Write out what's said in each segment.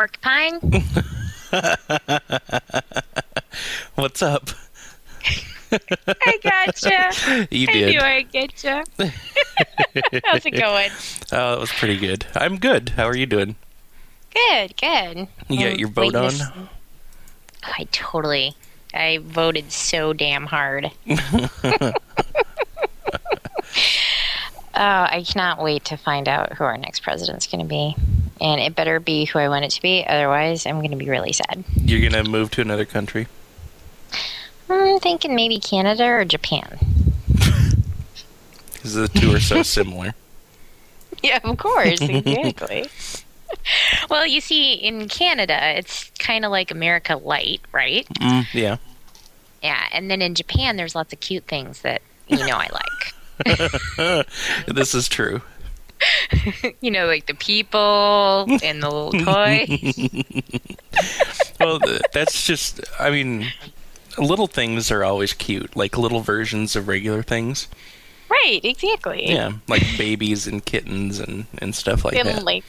porcupine. What's up? I gotcha. You did. I knew I getcha. How's it going? Oh, that was pretty good. I'm good. How are you doing? Good, good. You got your vote on? I voted so damn hard. I cannot wait to find out who our next president's going to be. And it better be who I want it to be. Otherwise, I'm going to be really sad. You're going to move to another country? I'm thinking maybe Canada or Japan. Because the two are so similar. Yeah, of course. Exactly. Well, you see, in Canada, it's kind of like America Light, right? Yeah. Yeah, and then in Japan, there's lots of cute things that, I like. This is true. Like the people and the little toys. Well, that's just, little things are always cute, like little versions of regular things. Right, exactly. Yeah, like babies and kittens and stuff like that. Like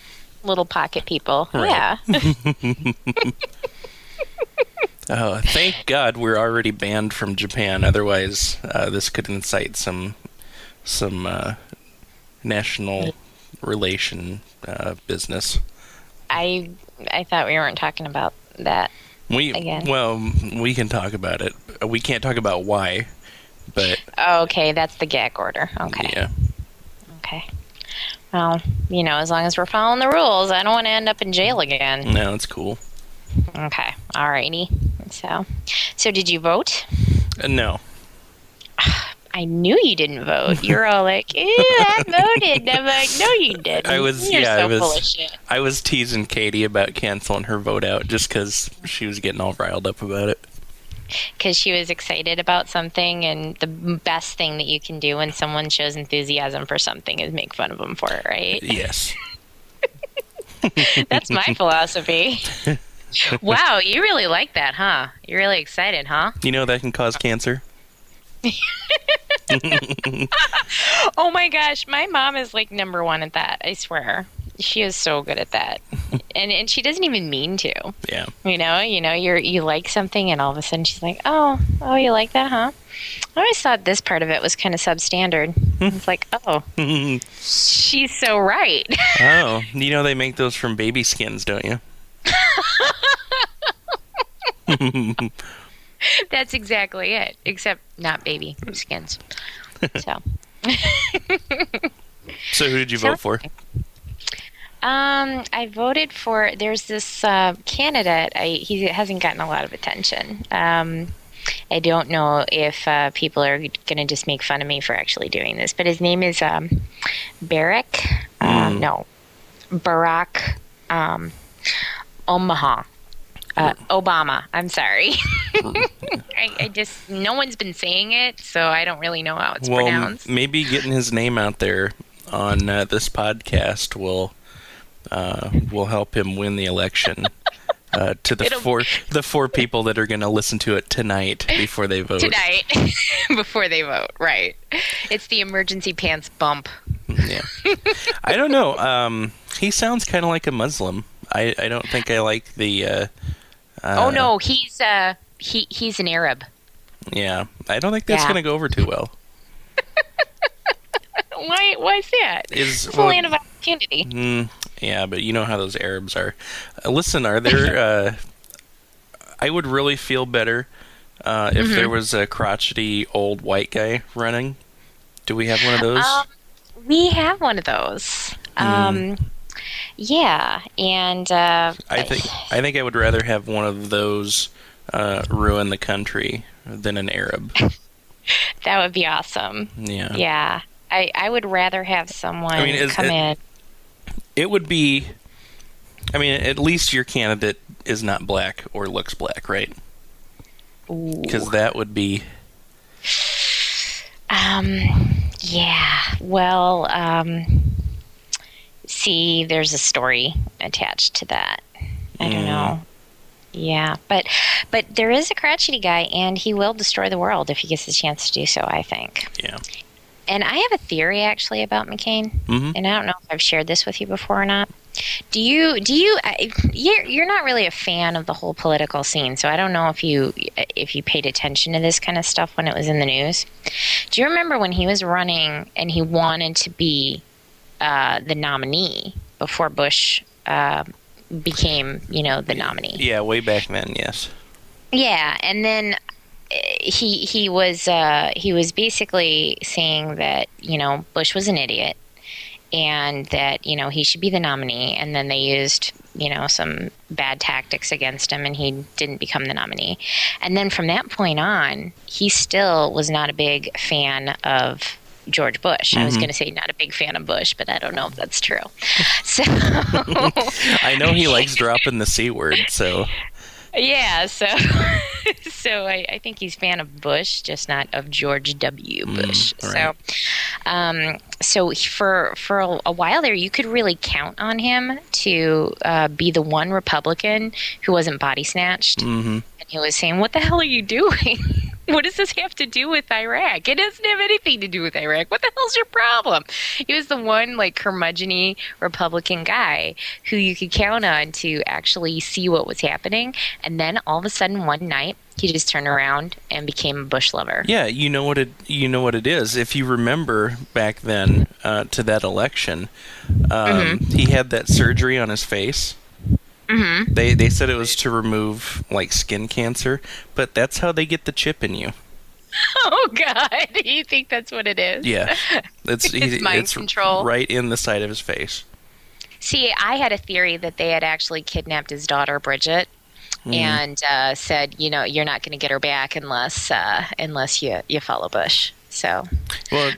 little pocket people. Right. Yeah. Oh, thank God we're already banned from Japan. Otherwise, this could incite some national relation business. I thought we weren't talking about that. We can talk about it. We can't talk about why, but... Oh, okay, that's the gag order. Okay. Yeah. Okay. Well, as long as we're following the rules, I don't want to end up in jail again. No, that's cool. Okay. All righty. So did you vote? No. I knew you didn't vote. You're all like, ew, I voted. And I'm like, no, you didn't. You're full of shit. I was teasing Katie about canceling her vote out just because she was getting all riled up about it. Because she was excited about something, and the best thing that you can do when someone shows enthusiasm for something is make fun of them for it, right? Yes. That's my philosophy. Wow, you really like that, huh? You're really excited, huh? That can cause cancer. Oh my gosh, my mom is like number one at that, I swear. She is so good at that. And she doesn't even mean to. Yeah. You like something, and all of a sudden she's like, oh, you like that, huh? I always thought this part of it was kind of substandard. It's like, oh, she's so right. Oh, they make those from baby skins, don't you? That's exactly it, except not baby skins. So. So who did you vote for? I voted for, there's this candidate, he hasn't gotten a lot of attention. I don't know if people are going to just make fun of me for actually doing this, but his name is Barack Obama. I'm sorry. I just, no one's been saying it, so I don't really know how it's pronounced. Maybe getting his name out there on this podcast will help him win the election to the four people that are going to listen to it tonight before they vote. Tonight before they vote, right? It's the emergency pants bump. Yeah, I don't know. He sounds kind of like a Muslim. I don't think I like the. Oh no, he's an Arab. Yeah, I don't think that's going to go over too well. Why is that? It's a land of opportunity. Yeah, but you know how those Arabs are. Listen, are there... I would really feel better if there was a crotchety old white guy running. Do we have one of those? We have one of those. Yeah, and... I think I would rather have one of those ruin the country than an Arab. That would be awesome. Yeah. Yeah. I would rather have someone come in. It would be... at least your candidate is not black or looks black, right? Because that would be... Yeah. Well, see, there's a story attached to that. I don't know. Yeah, but there is a crotchety guy, and he will destroy the world if he gets the chance to do so, I think. Yeah. And I have a theory, actually, about McCain. And I don't know if I've shared this with you before or not. You're not really a fan of the whole political scene, so I don't know if you paid attention to this kind of stuff when it was in the news. Do you remember when he was running and he wanted to be the nominee before Bush became, the nominee? Yeah, way back then, yes. Yeah, and then he was basically saying that, Bush was an idiot. And that, he should be the nominee. And then they used, some bad tactics against him, and he didn't become the nominee. And then from that point on, he still was not a big fan of George Bush. Mm-hmm. I was going to say not a big fan of Bush, but I don't know if that's true. So I know he likes dropping the C word, so... Yeah, so I think he's a fan of Bush, just not of George W. Bush. Right. So for a while there, you could really count on him to be the one Republican who wasn't body snatched. Mm-hmm. And he was saying, "What the hell are you doing? What does this have to do with Iraq? It doesn't have anything to do with Iraq. What the hell's your problem?" He was the one, curmudgeon-y Republican guy who you could count on to actually see what was happening. And then all of a sudden, one night, he just turned around and became a Bush lover. Yeah, you know what it is. If you remember back then to that election, mm-hmm. he had that surgery on his face. Mm-hmm. They said it was to remove, skin cancer, but that's how they get the chip in you. Oh, God. You think that's what it is? Yeah. It's control. Right in the side of his face. See, I had a theory that they had actually kidnapped his daughter, Bridget, mm-hmm. and said, you're not going to get her back unless you follow Bush. So, well,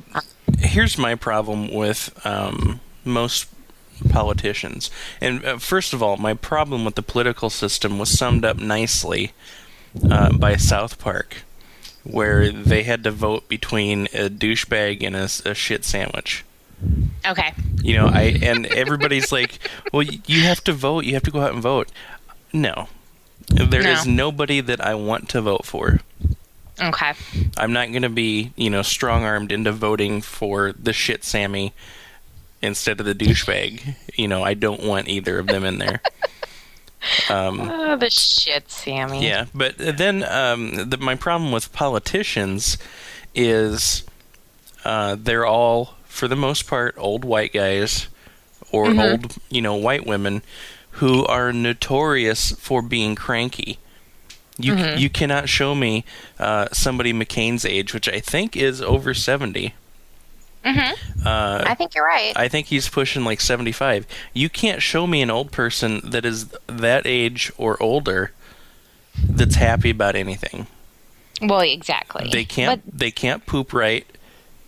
here's my problem with most politicians. And first of all, my problem with the political system was summed up nicely by South Park, where they had to vote between a douchebag and a shit sandwich. Okay. And everybody's like, well, you have to vote. You have to go out and vote. No. There is nobody that I want to vote for. Okay. I'm not going to be, strong-armed into voting for the shit Sammy instead of the douchebag. I don't want either of them in there. The shit, Sammy. Yeah, but then my problem with politicians is they're all, for the most part, old white guys or mm-hmm. old, white women who are notorious for being cranky. You mm-hmm. you cannot show me somebody McCain's age, which I think is over 70. Mm-hmm. I think you're right. I think he's pushing 75. You can't show me an old person that is that age or older that's happy about anything. Well, exactly. They can't poop right.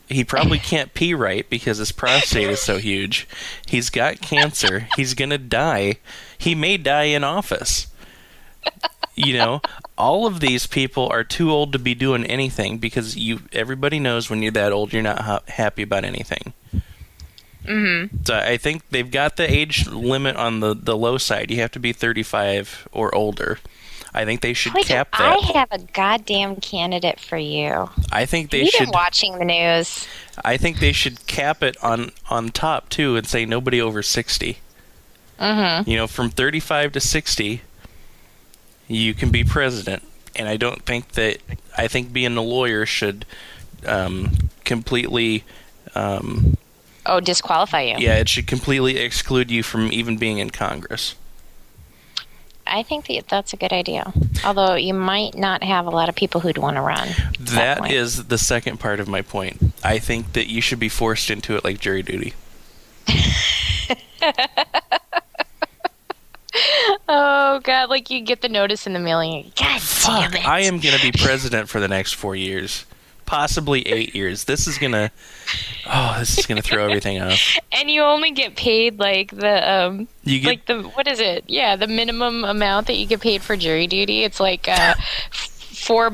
He probably can't pee right because his prostate is so huge. He's got cancer. He's gonna die. He may die in office. All of these people are too old to be doing anything because everybody knows when you're that old, you're not happy about anything. Mm-hmm. So I think they've got the age limit on the low side. You have to be 35 or older. I think they should cap that. I have a goddamn candidate for you. I think they should. You've been watching the news. I think they should cap it on top, too, and say nobody over 60. Mm-hmm. From 35 to 60... you can be president, and I don't think that. I think being a lawyer should completely. Disqualify you. Yeah, it should completely exclude you from even being in Congress. I think that's a good idea. Although you might not have a lot of people who'd want to run. That is the second part of my point. I think that you should be forced into it like jury duty. Oh, God, you get the notice in the mail and God damn it. I am going to be president for the next 4 years, possibly 8 years. This is going to, throw everything off. And you only get paid, what is it? Yeah, the minimum amount that you get paid for jury duty. It's $4 for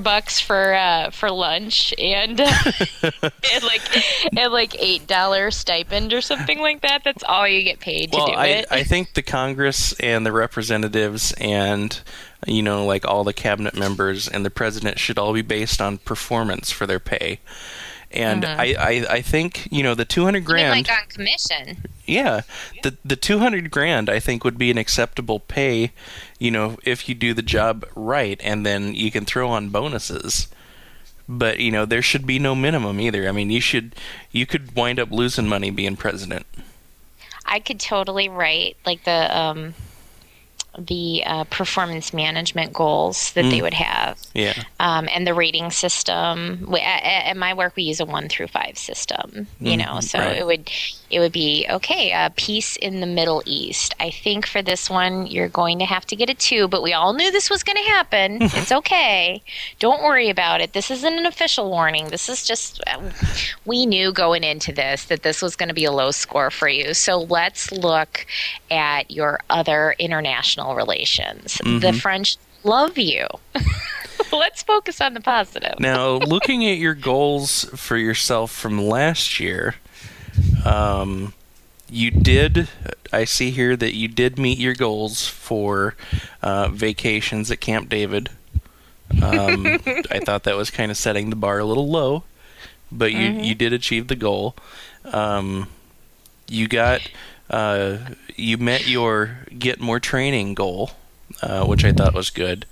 lunch and and $8 stipend or something like that. That's all you get paid to do it. I think the Congress and the representatives and all the cabinet members and the president should all be based on performance for their pay. And I think, you know, the $200,000 like on commission. Yeah. The $200,000 I think would be an acceptable pay, you know, if you do the job right, and then you can throw on bonuses. But, you know, there should be no minimum either. I mean, you could wind up losing money being president. I could totally write like the performance management goals that they would have. Yeah. And the rating system. At my work, we use a 1 through 5 system, you know, so right. it would be, okay, peace in the Middle East. I think for this one, you're going to have to get a 2, but we all knew this was going to happen. It's okay. Don't worry about it. This isn't an official warning. This is just, we knew going into this that this was going to be a low score for you. So let's look at your other international relations. The French love you. Let's focus on the positive. Now, looking at your goals for yourself from last year, I see here that you did meet your goals for vacations at Camp David. I thought that was kind of setting the bar a little low, but you did achieve the goal. You met your get more training goal, which I thought was good.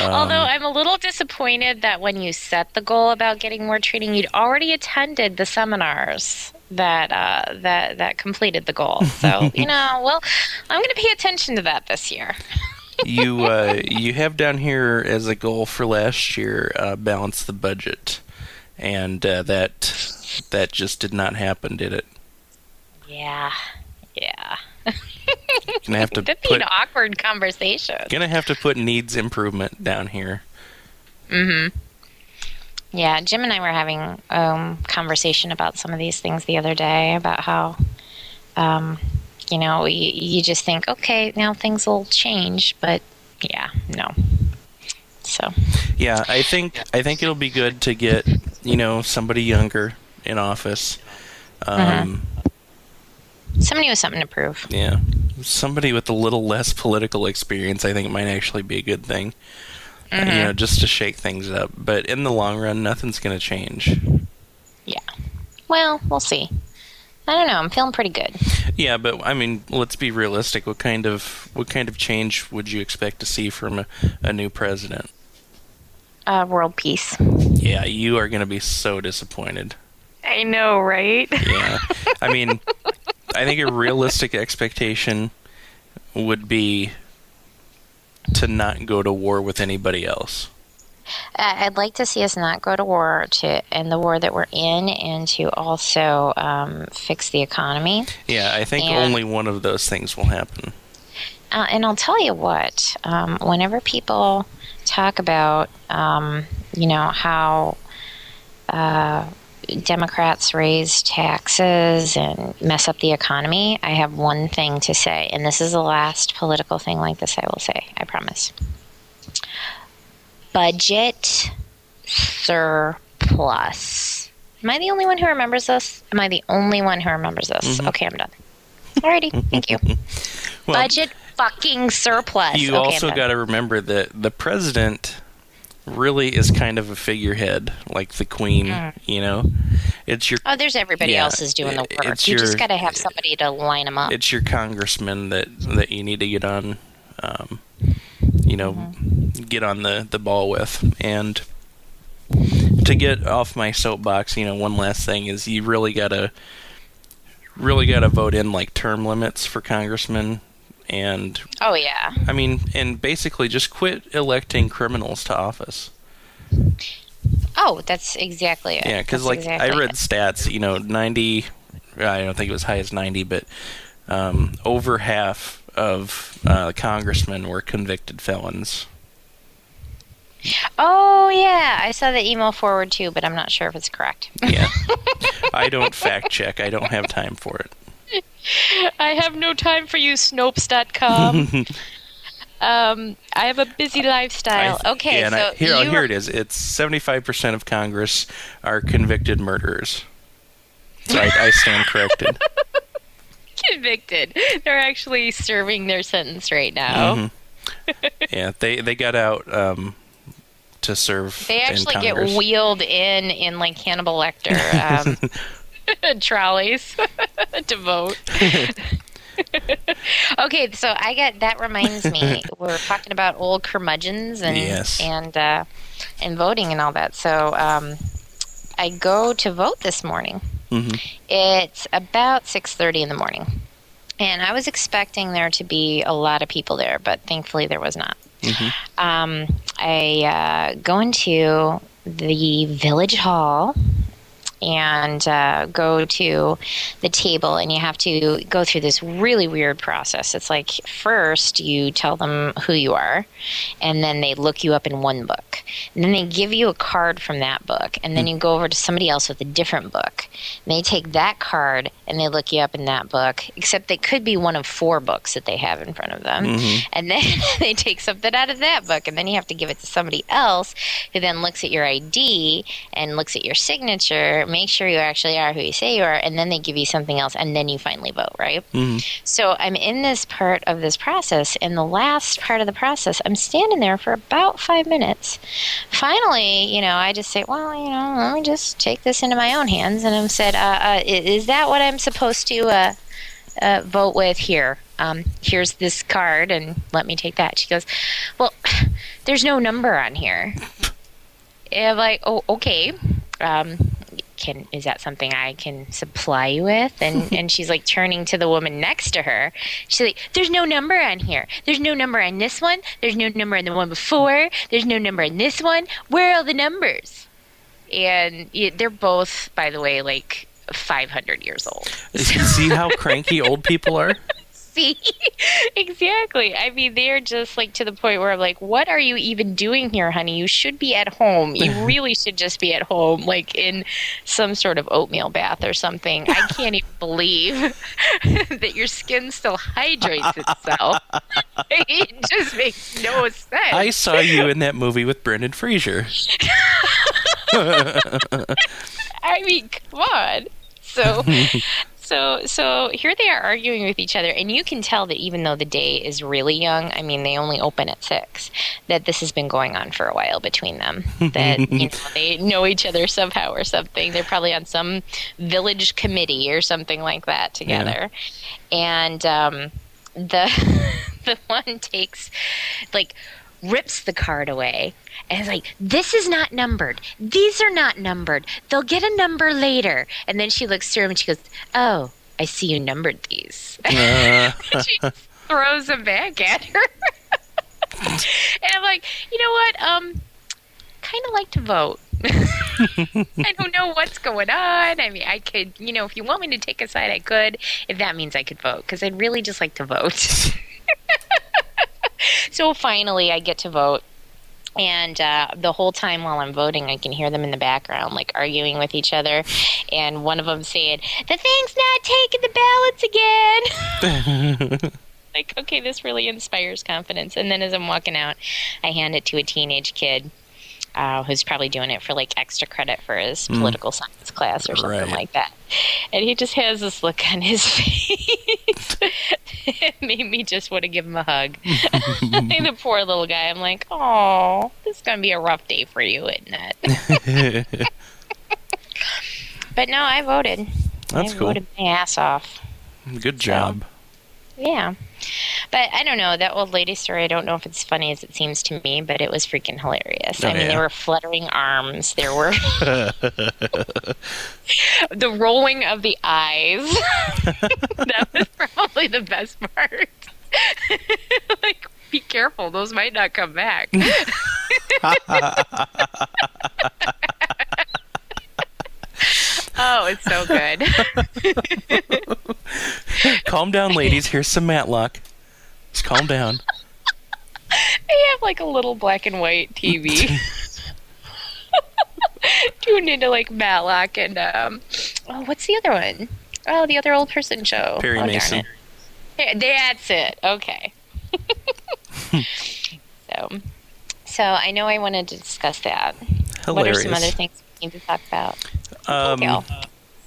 Although I'm a little disappointed that when you set the goal about getting more training, you'd already attended the seminars that completed the goal. So, you know, well, I'm going to pay attention to that this year. You have down here as a goal for last year, balance the budget. And that just did not happen, did it? Yeah. Yeah. That'd be an awkward conversation. Gonna have to put needs improvement down here. Yeah, Jim and I were having a conversation about some of these things the other day, about how, you know, you just think, okay, now things will change, but yeah, no. So. Yeah, I think it'll be good to get, you know, somebody younger in office. Somebody with something to prove. Yeah. Somebody with a little less political experience, I think, might actually be a good thing. You know, just to shake things up. But in the long run, nothing's going to change. Yeah. Well, we'll see. I don't know. I'm feeling pretty good. Yeah, but, I mean, let's be realistic. What kind of change would you expect to see from a new president? World peace. Yeah, you are going to be so disappointed. I know, right? Yeah. I mean... I think a realistic expectation would be to not go to war with anybody else. I'd like to see us not go to war, to end the war that we're in, and to also fix the economy. Yeah, I think only one of those things will happen. And I'll tell you what, whenever people talk about, you know, how... Democrats raise taxes and mess up the economy, I have one thing to say, and this is the last political thing like this I will say, I promise. Budget surplus. Am I the only one who remembers this? Mm-hmm. Okay, I'm done. Alrighty, thank you. Well, budget fucking surplus. You also got to remember that the president... really is kind of a figurehead, like the queen, you know? It's your... Oh, there's everybody else is doing the work. You just got to have somebody to line them up. It's your congressman that you need to get on, you know, get on the ball with. And to get off my soapbox, you know, one last thing is you really got to vote in, like, term limits for congressmen. And oh yeah, I mean, and basically just quit electing criminals to office. Oh, that's exactly it. Yeah, because like I read stats, you know, 90. I don't think it was high as 90, but over half of congressmen were convicted felons. Oh yeah, I saw the email forward too, but I'm not sure if it's correct. Yeah, I don't fact check. I don't have time for it. I have no time for you, Snopes.com. I have a busy lifestyle. Okay, yeah, so here it is. It's 75% of Congress are convicted murderers. So I stand corrected. Convicted. They're actually serving their sentence right now. Yeah, they got out to serve. They actually get wheeled in like Hannibal Lecter trolleys to vote. Okay, so I got that reminds me we're talking about old curmudgeons and yes. And voting and all that. So I go to vote this morning. Mm-hmm. It's about 6:30 in the morning, and I was expecting there to be a lot of people there, but thankfully there was not. Mm-hmm. I go into the village hall and go to the table, and you have to go through this really weird process. It's like first you tell them who you are, and then they look you up in one book. And then they give you a card from that book, and then you go over to somebody else with a different book. And they take that card, and they look you up in that book, except they could be one of four books that they have in front of them. Mm-hmm. And then they take something out of that book, and then you have to give it to somebody else who then looks at your ID and looks at your signature, make sure you actually are who you say you are, and then they give you something else, and then you finally vote, right? Mm-hmm. So I'm in this part of this process, and the last part of the process, I'm standing there for about 5 minutes. Finally, you know, I just say, well, you know, let me just take this into my own hands, and I said, is that what I'm supposed to vote with here? Here's this card, and let me take that. She goes, well, there's no number on here. And I'm like, oh, okay. Is that something I can supply you with? And she's like turning to the woman next to her. She's like, there's no number on here. There's no number on this one. There's no number on the one before. There's no number on this one. Where are the numbers? And they're both, by the way, like 500 years old. See how cranky old people are? See? Exactly. I mean, they're just like to the point where I'm like, what are you even doing here, honey? You should be at home. You really should just be at home, like in some sort of oatmeal bath or something. I can't even believe that your skin still hydrates itself. It just makes no sense. I saw you in that movie with Brendan Fraser. I mean, come on. So here they are arguing with each other, and you can tell that even though the day is really young, I mean, they only open at 6, that this has been going on for a while between them, that you know, they know each other somehow or something. They're probably on some village committee or something like that together. Yeah. And the one takes, like, rips the card away, and it's like, this is not numbered. These are not numbered. They'll get a number later. And then she looks through them and she goes, oh, I see you numbered these. She throws them back at her. And I'm like, you know what? Kind of like to vote. I don't know what's going on. I mean, I could, you know, if you want me to take a side, I could. If that means I could vote, because I'd really just like to vote. So finally, I get to vote. And the whole time while I'm voting, I can hear them in the background, like, arguing with each other. And one of them saying, the thing's not taking the ballots again. Like, okay, this really inspires confidence. And then as I'm walking out, I hand it to a teenage kid who's probably doing it for, like, extra credit for his political science class or something like that. And he just has this look on his face. It made me just want to give him a hug. The poor little guy. I'm like, oh, this is going to be a rough day for you, isn't it? But no, I voted. That's cool. I voted my ass off. Good job. So, yeah. But I don't know, that old lady story, I don't know if it's funny as it seems to me, but it was freaking hilarious. Oh, I mean, yeah. There were fluttering arms. There were the rolling of the eyes. That was probably the best part. Like, be careful. Those might not come back. Oh, it's so good. Calm down, ladies. Here's some Matlock. Just calm down. I have like a little black and white TV. Tuned into like Matlock and what's the other one? Oh, the other old person show. Perry Mason. Darn it. That's it. Okay. So I know I wanted to discuss that. Hilarious. What are some other things we need to talk about?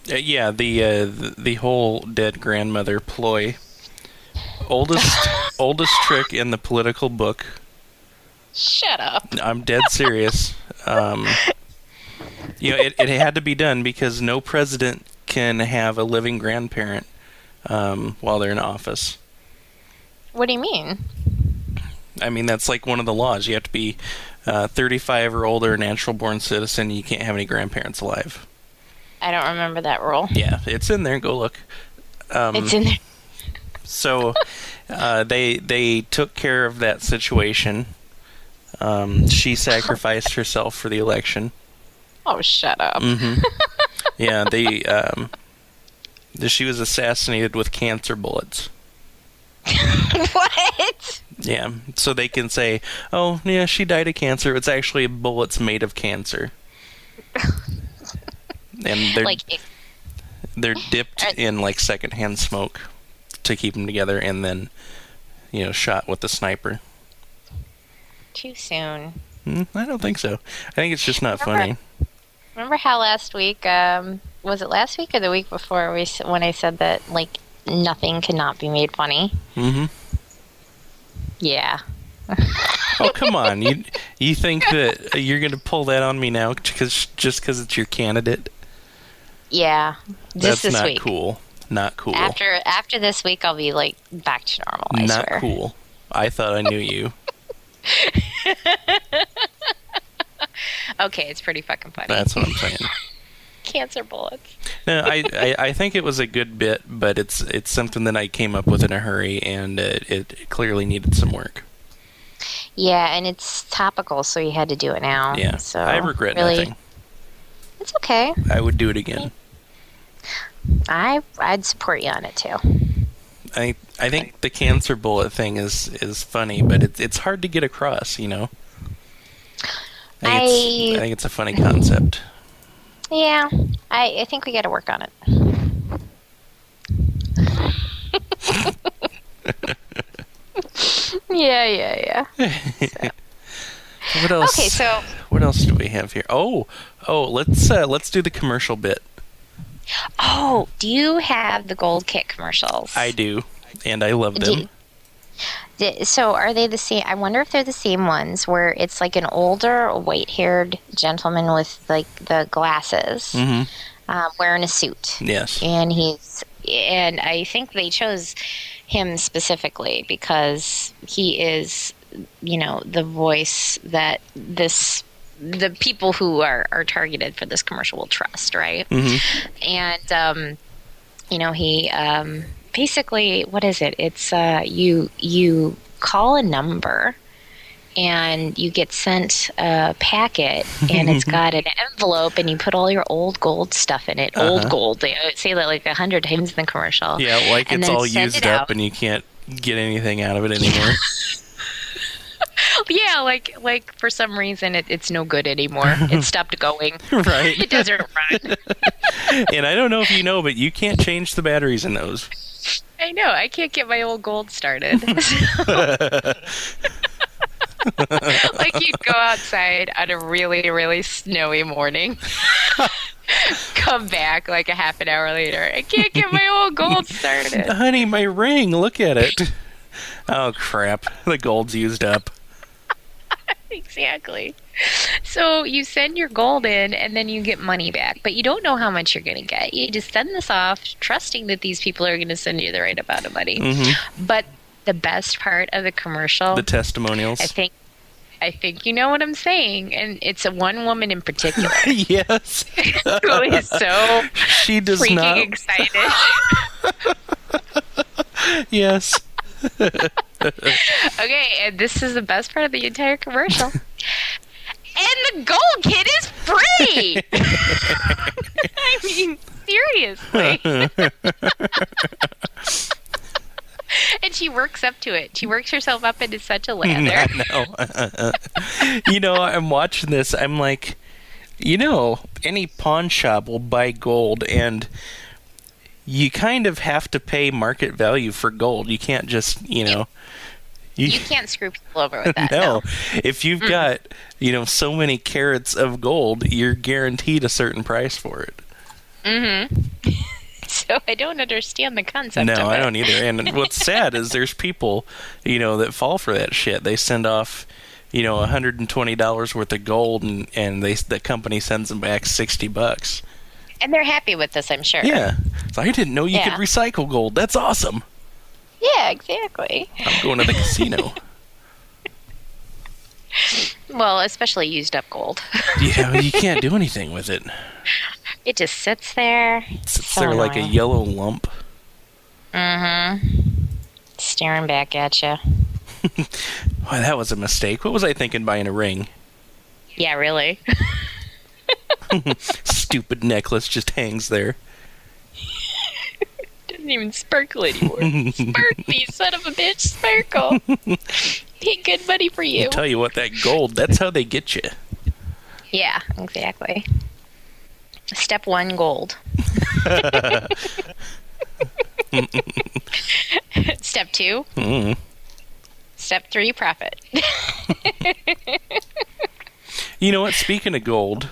Yeah, the whole dead grandmother ploy. Oldest trick in the political book. Shut up. I'm dead serious. You know, it had to be done because no president can have a living grandparent while they're in office. What do you mean? I mean, that's like one of the laws. You have to be 35 or older, natural-born citizen. You can't have any grandparents alive. I don't remember that rule. Yeah, it's in there. Go look. It's in there. So they took care of that situation. She sacrificed herself for the election. Oh, shut up. Mm-hmm. Yeah, she was assassinated with cancer bullets. What? Yeah, so they can say, oh, yeah, she died of cancer. It's actually bullets made of cancer. And they're dipped in, like, secondhand smoke to keep them together and then, you know, shot with the sniper. Too soon. I don't think so. I think it's just not funny. Remember how last week, was it last week or the week before, when I said that, like, nothing cannot be made funny? Mm-hmm. Yeah. Oh, come on. You think that you're going to pull that on me now just because it's your candidate? Yeah. That's this not week. Cool. Not cool. After this week, I'll be, like, back to normal, I swear. Not cool. I thought I knew you. Okay, it's pretty fucking funny. That's what I'm saying. Cancer bullets. No, I think it was a good bit, but it's something that I came up with in a hurry, and it clearly needed some work. Yeah, and it's topical, so you had to do it now. Yeah, so I regret nothing. It's okay. I would do it again. I'd support you on it too. I think the cancer bullet thing is funny, but it's hard to get across, you know. I think it's a funny concept. Yeah, I think we got to work on it. Yeah. So. What else? Okay, so what else do we have here? Oh, let's do the commercial bit. Oh, do you have the Gold Kit commercials? I do, and I love them. So are they the same? I wonder if they're the same ones where it's like an older white-haired gentleman with like the glasses, mm-hmm. Wearing a suit. Yes. And I think they chose him specifically because he is, you know, the voice that the people who are targeted for this commercial will trust, right? Mm-hmm. And, you know, he... basically, what is it? It's you call a number and you get sent a packet and it's got an envelope and you put all your old gold stuff in it. Uh-huh. Old gold. They say that like 100 times in the commercial. Yeah, like it's all used up and you can't get anything out of it anymore. Yeah, like for some reason it's no good anymore. It stopped going. Right. It doesn't run. And I don't know if you know, but you can't change the batteries in those. I know. I can't get my old gold started. Like you'd go outside on a really, really snowy morning. Come back like a half an hour later. I can't get my old gold started. Honey, my ring. Look at it. Oh, crap. The gold's used up. Exactly. So you send your gold in and then you get money back, but you don't know how much you're going to get. You just send this off trusting that these people are going to send you the right amount of money. Mm-hmm. But the best part of the commercial, the testimonials. I think you know what I'm saying, and it's a one woman in particular. Yes. Who is so she does freaking not excited. Yes. Okay, and this is the best part of the entire commercial. And the Gold Kit is free! I mean, seriously. And she works up to it. She works herself up into such a lather. I know. You know, I'm watching this. I'm like, you know, any pawn shop will buy gold and... You kind of have to pay market value for gold. You can't just, you know... You can't screw people over with that. No. If you've got, you know, so many carats of gold, you're guaranteed a certain price for it. Mm-hmm. So I don't understand the concept of it. No, I don't either. And what's sad is there's people, you know, that fall for that shit. They send off, you know, $120 worth of gold, and the company sends them back $60. And they're happy with this, I'm sure. Yeah. So I didn't know you could recycle gold. That's awesome. Yeah, exactly. I'm going to the casino. Well, especially used up gold. Yeah, you can't do anything with it. It just sits there. It sits there annoying. Like a yellow lump. Mm-hmm. Staring back at you. Why, that was a mistake. What was I thinking buying a ring? Yeah, really. Stupid necklace just hangs there. Doesn't even sparkle anymore. Sparkle, you son of a bitch. Sparkle. Hey, good buddy for you. I'll tell you what, that gold, that's how they get you. Yeah, exactly. Step one, gold. Step two. Mm. Step three, profit. You know what? Speaking of gold,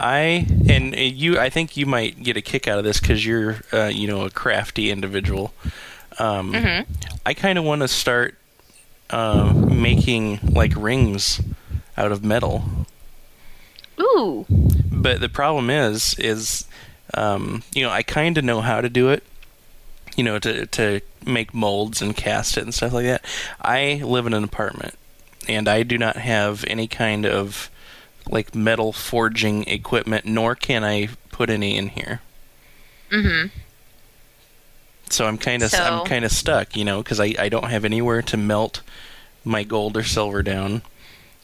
I think you might get a kick out of this because you're, a crafty individual. I kind of want to start making like rings out of metal. Ooh! But the problem is I kind of know how to do it. You know, to make molds and cast it and stuff like that. I live in an apartment, and I do not have any kind of like metal forging equipment, nor can I put any in here. Mm-hmm. So I'm kind of stuck, you know, because I don't have anywhere to melt my gold or silver down,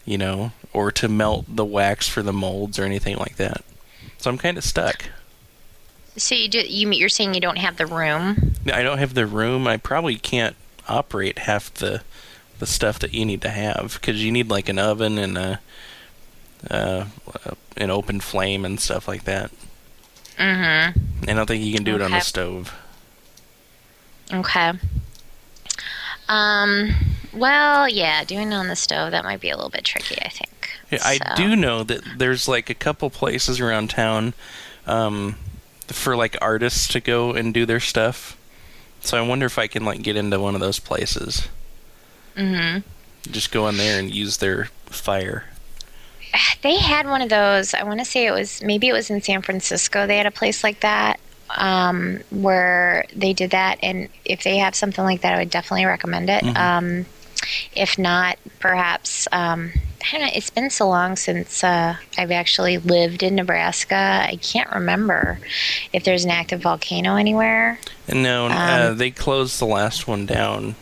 you know, or to melt the wax for the molds or anything like that. So I'm kind of stuck. So you're saying you don't have the room? I don't have the room. I probably can't operate half the stuff that you need to have, because you need like an oven and an open flame and stuff like that. Mm-hmm. I don't think you can do it on the stove. Okay. Well, yeah, doing it on the stove, that might be a little bit tricky, I think. Yeah, so. I do know that there's like a couple places around town for like artists to go and do their stuff. So I wonder if I can like get into one of those places. Mm-hmm. Just go in there and use their fire. They had one of those. I want to say it was in San Francisco. They had a place like that. Where they did that, and if they have something like that, I would definitely recommend it. Mm-hmm. If not, perhaps I don't know, it's been so long since I've actually lived in Nebraska. I can't remember if there's an active volcano anywhere. No, they closed the last one down.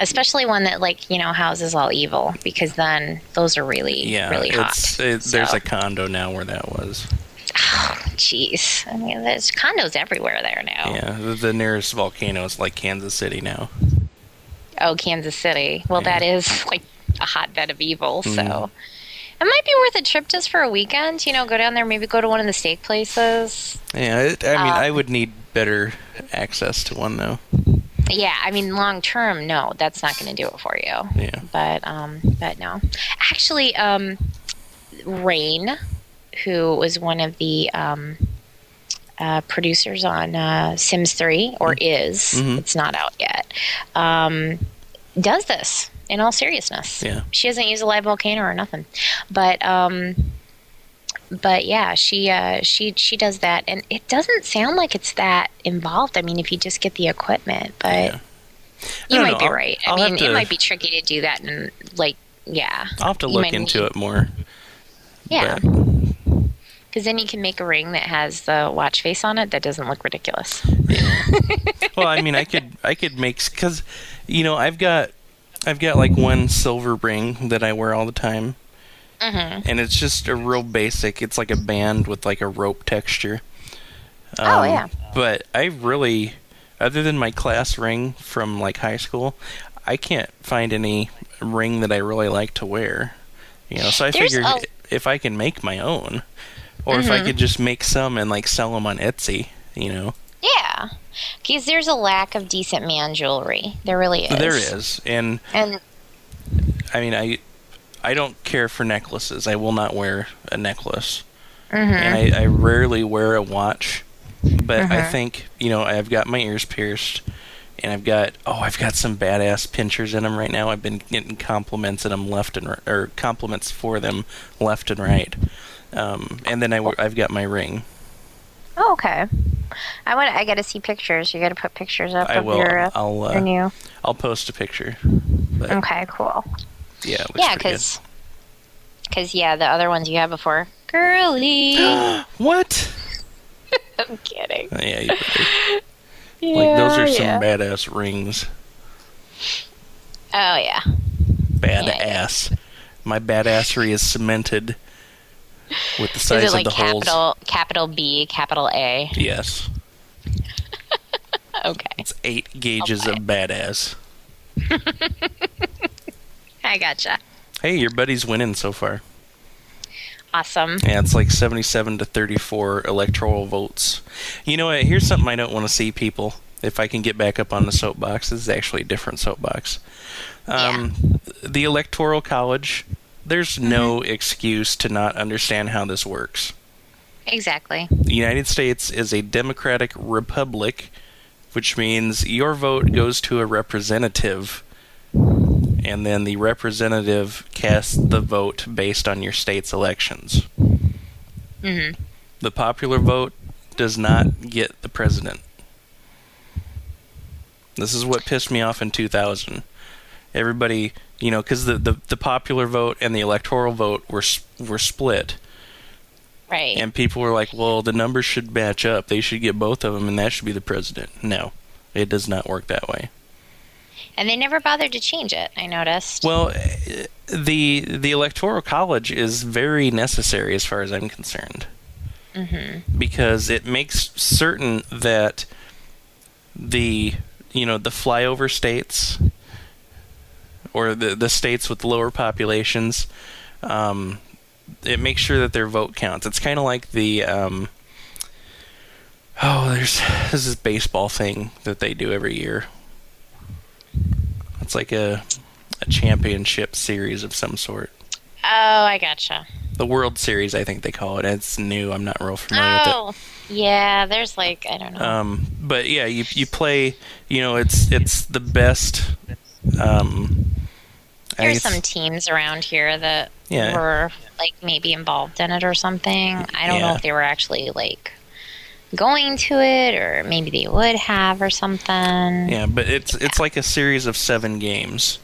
Especially one that like, you know, houses all evil, because then those are really hot. There's a condo now where that was. Oh, jeez. I mean, there's condos everywhere there now. Yeah, the nearest volcano is like Kansas City now. Oh, Kansas City. Well, yeah. That is like a hotbed of evil, so... It might be worth a trip just for a weekend. You know, go down there, maybe go to one of the steak places. Yeah, I would need better access to one, though. Yeah, I mean, long term, no, that's not going to do it for you. Yeah. But no. Actually, Rain... who was one of the producers on Sims 3, or is, it's not out yet, does this in all seriousness. Yeah. She doesn't use a live volcano or nothing. But yeah, she does that. And it doesn't sound like it's that involved. I mean, if you just get the equipment, but you might be right. I mean, it might be tricky to do that. And like, yeah. I'll have to look into it more. Yeah. Because then you can make a ring that has the watch face on it that doesn't look ridiculous. Yeah. Well, I mean, I could make, because, you know, I've got like one silver ring that I wear all the time, and it's just a real basic. It's like a band with like a rope texture. Oh yeah. But I really, other than my class ring from like high school, I can't find any ring that I really like to wear. You know, so I figured if I can make my own. Or if I could just make some and, like, sell them on Etsy, you know? Yeah. Because there's a lack of decent man jewelry. There really is. There is. And I mean, I don't care for necklaces. I will not wear a necklace. Mm-hmm. And I rarely wear a watch. But I think, you know, I've got my ears pierced. And I've got, I've got some badass pinchers in them right now. I've been getting compliments in them left and or compliments for them left and right. And then I've got my ring. Oh, okay. I got to see pictures. You got to put pictures up. I will. I'll post a picture. But, okay, cool. Yeah. It looks because the other ones you had before, girly. What? I'm kidding. Yeah. You better. Like, those are some badass rings. Oh, yeah. Badass. Yeah. My badassery is cemented with the size of the holes. Capital B, capital A? Yes. Okay. It's 8 gauges of badass. I gotcha. Hey, your buddy's winning so far. Awesome. Yeah, it's like 77-34 electoral votes. You know what? Here's something I don't want to see, people. If I can get back up on the soapbox, this is actually a different soapbox. The Electoral College, there's no excuse to not understand how this works. Exactly. The United States is a democratic republic, which means your vote goes to a representative. And then the representative casts the vote based on your state's elections. Mm-hmm. The popular vote does not get the president. This is what pissed me off in 2000. Everybody, you know, because the popular vote and the electoral vote were split. Right. And people were like, well, the numbers should match up. They should get both of them, and that should be the president. No, it does not work that way. And they never bothered to change it, I noticed. Well, the Electoral College is very necessary as far as I'm concerned. Mm-hmm. Because it makes certain that the flyover states or the states with lower populations, it makes sure that their vote counts. It's kind of like the there's this baseball thing that they do every year. It's like a championship series of some sort. Oh, I gotcha. The World Series, I think they call it. It's new. I'm not real familiar with it. Oh, yeah. There's like, I don't know. But yeah, you play. You know, it's the best. There's some teams around here that were like maybe involved in it or something. I don't know if they were actually like going to it, or maybe they would have, or something. Yeah, but it's like a series of 7 games.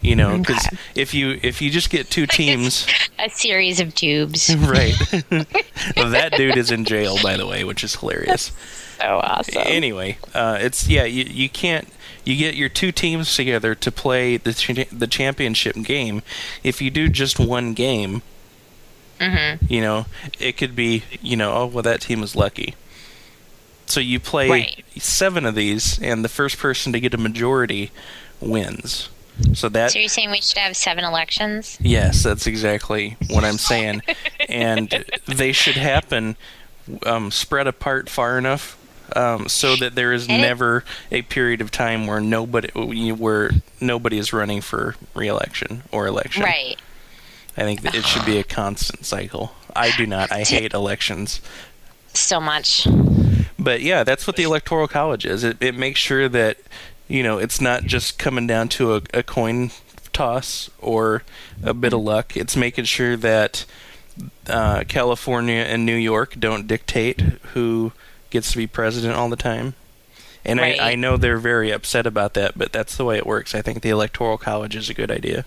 You know, because if you just get 2 teams, a series of tubes, right? Well, that dude is in jail, by the way, which is hilarious. That's so awesome. Anyway, you can't. You get your 2 teams together to play the championship game. If you do just 1 game. Mm-hmm. You know, it could be, that team was lucky. So you play 7 of these, and the first person to get a majority wins. So you're saying we should have 7 elections? Yes, that's exactly what I'm saying. And they should happen spread apart far enough so that there is never a period of time where nobody is running for re-election or election. Right. I think that it should be a constant cycle. I do not. I hate elections. So much. But yeah, that's what the Electoral College is. It makes sure that, it's not just coming down to a coin toss or a bit of luck. It's making sure that California and New York don't dictate who gets to be president all the time. And I know they're very upset about that, but that's the way it works. I think the Electoral College is a good idea.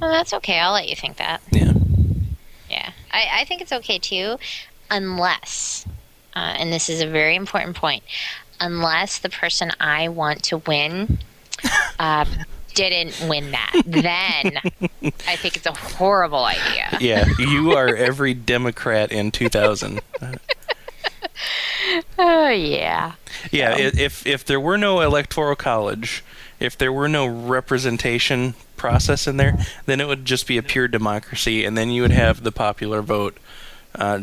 Well, that's okay. I'll let you think that. Yeah. Yeah. I think it's okay, too, unless, and this is a very important point, unless the person I want to win didn't win that. Then I think it's a horrible idea. Yeah. You are every Democrat in 2000. Oh, yeah. Yeah. If there were no Electoral College, if there were no representation process in there, then it would just be a pure democracy, and then you would have the popular vote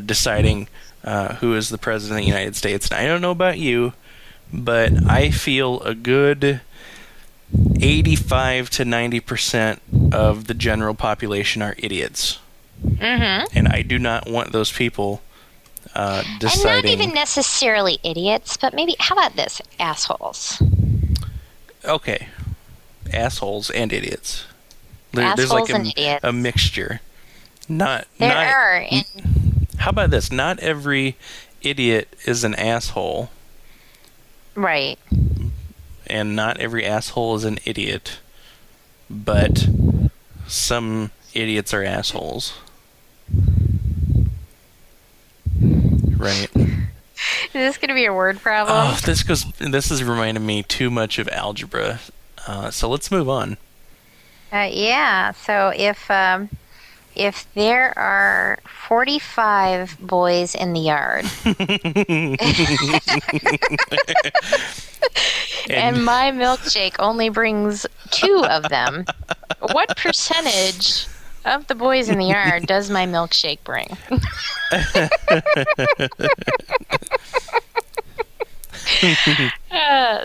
deciding who is the president of the United States. And I don't know about you, but I feel a good 85 to 90% of the general population are idiots. Mm-hmm. And I do not want those people deciding... And not even necessarily idiots, but maybe, how about this? Assholes. Okay. Assholes and idiots. There's like a mixture. How about this? Not every idiot is an asshole. Right. And not every asshole is an idiot. But some idiots are assholes. Right. Is this going to be a word problem? Oh, this is reminding me too much of algebra. So let's move on. Yeah. So if there are 45 boys in the yard, and my milkshake only brings 2 of them, what percentage of the boys in the yard does my milkshake bring?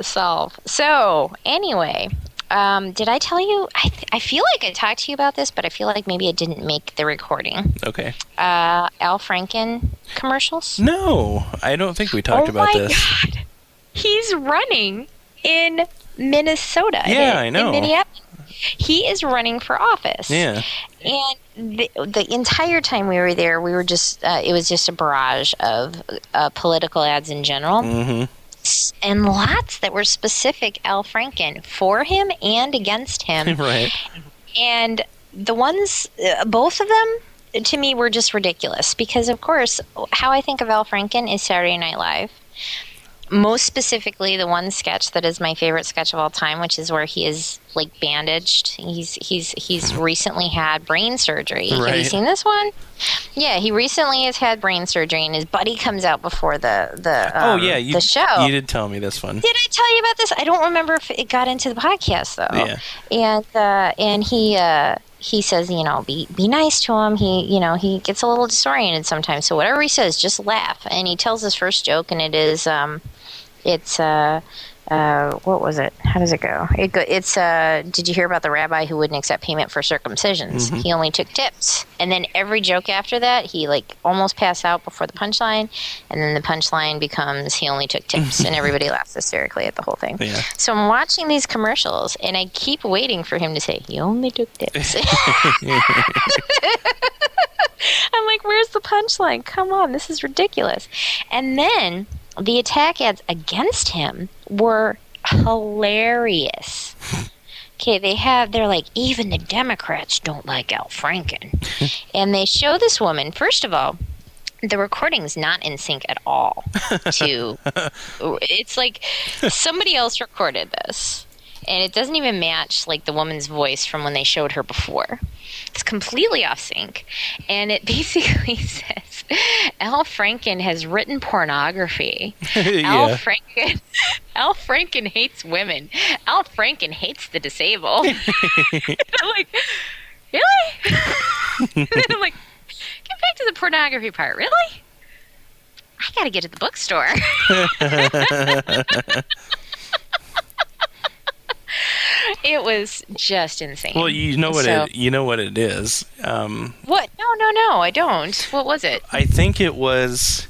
Solve. So, anyway, did I tell you? I feel like I talked to you about this, but I feel like maybe I didn't make the recording. Okay. Al Franken commercials? No, I don't think we talked about this. Oh my God. He's running in Minnesota. Yeah, I know. In Minneapolis. He is running for office. Yeah. And the entire time we were there, we were just, it was just a barrage of political ads in general. Mm-hmm. And lots that were specific Al Franken, for him and against him. Right. And the ones, both of them, to me, were just ridiculous. Because, of course, how I think of Al Franken is Saturday Night Live. Most specifically, the one sketch that is my favorite sketch of all time, which is where he is like bandaged. He's recently had brain surgery. Right. Have you seen this one? Yeah, he recently has had brain surgery, and his buddy comes out before the show. You did tell me this one. Did I tell you about this? I don't remember if it got into the podcast though. Yeah. And he says, you know, be nice to him. He gets a little disoriented sometimes. So whatever he says, just laugh. And he tells his first joke, and it is what was it? How does it go? It's did you hear about the rabbi who wouldn't accept payment for circumcisions? Mm-hmm. He only took tips. And then every joke after that, he like almost passed out before the punchline. And then the punchline becomes he only took tips. And everybody laughs hysterically at the whole thing. Yeah. So I'm watching these commercials and I keep waiting for him to say, he only took tips. I'm like, where's the punchline? Come on, this is ridiculous. And then the attack ads against him were hilarious. Okay, they're like, even the Democrats don't like Al Franken. And they show this woman, first of all, the recording's not in sync at all. It's like somebody else recorded this. And it doesn't even match like the woman's voice from when they showed her before. It's completely off sync. And it basically says Al Franken has written pornography. Yeah. Al Franken hates women. Al Franken hates the disabled. I'm like, really? And then I'm like, get back to the pornography part, really? I gotta get to the bookstore. It was just insane. Well, you know what it is. What? No, I don't. What was it? I think it was.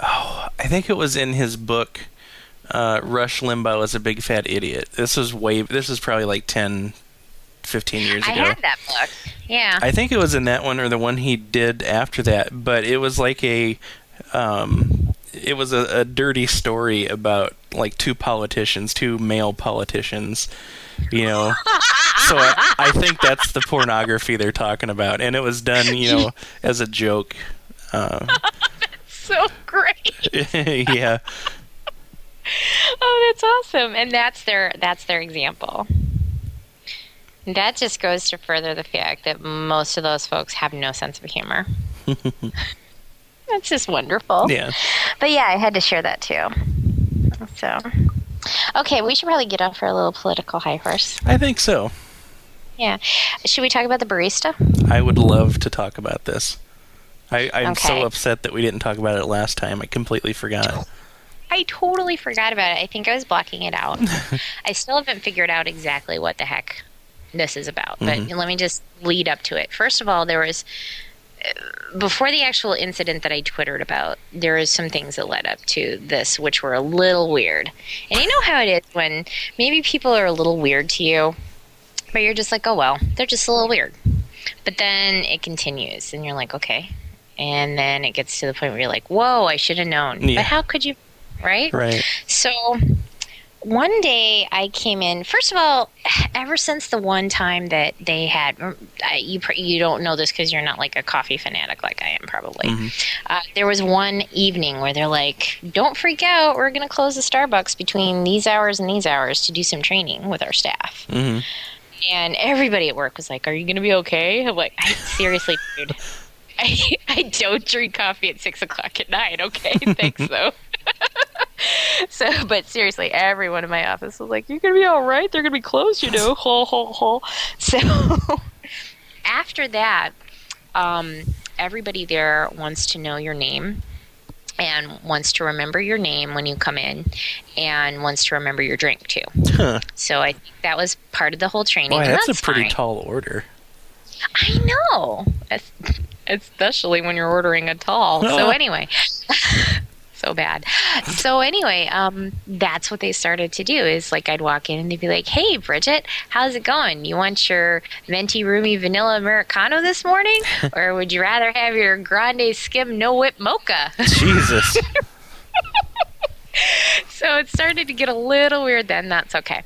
Oh, I think it was in his book, Rush Limbaugh was a Big Fat Idiot. This is probably like 10, 15 years ago. I had that book. Yeah. I think it was in that one or the one he did after that. But it was like it was a dirty story about like two male politicians, you know. So I think that's the pornography they're talking about, and it was done, you know, as a joke. That's so great. Yeah. Oh, that's awesome, and that's their example. That just goes to further the fact that most of those folks have no sense of humor. That's just wonderful. Yeah. But yeah, I had to share that too. So, okay, we should probably get off our little political high horse. I think so. Yeah. Should we talk about the barista? I would love to talk about this. I'm so upset that we didn't talk about it last time. I completely forgot. I totally forgot about it. I think I was blocking it out. I still haven't figured out exactly what the heck this is about. But let me just lead up to it. First of all, there was before the actual incident that I Twittered about, there is some things that led up to this which were a little weird. And you know how it is when maybe people are a little weird to you, but you're just like, oh, well, they're just a little weird. But then it continues, and you're like, okay. And then it gets to the point where you're like, whoa, I should have known. Yeah. But how could you, right? Right. So one day I came in. First of all, ever since the one time that they had, you don't know this because you're not like a coffee fanatic like I am probably. Mm-hmm. There was one evening where they're like, don't freak out. We're going to close the Starbucks between these hours and these hours to do some training with our staff. Mm-hmm. And everybody at work was like, are you going to be okay? I'm like, seriously, dude. I don't drink coffee at 6 o'clock at night. Okay, thanks, though. But seriously, everyone in my office was like, you're going to be all right. They're going to be closed, you know. So after that, everybody there wants to know your name and wants to remember your name when you come in and wants to remember your drink, too. Huh. So I think that was part of the whole training. Boy, that's a pretty tall order. I know. Especially when you're ordering a tall. So anyway, so bad. So anyway, that's what they started to do is like I'd walk in and they'd be like, hey, Bridget, how's it going? You want your venti roomy vanilla Americano this morning? Or would you rather have your grande skim no whip mocha? Jesus. So it started to get a little weird then. That's okay.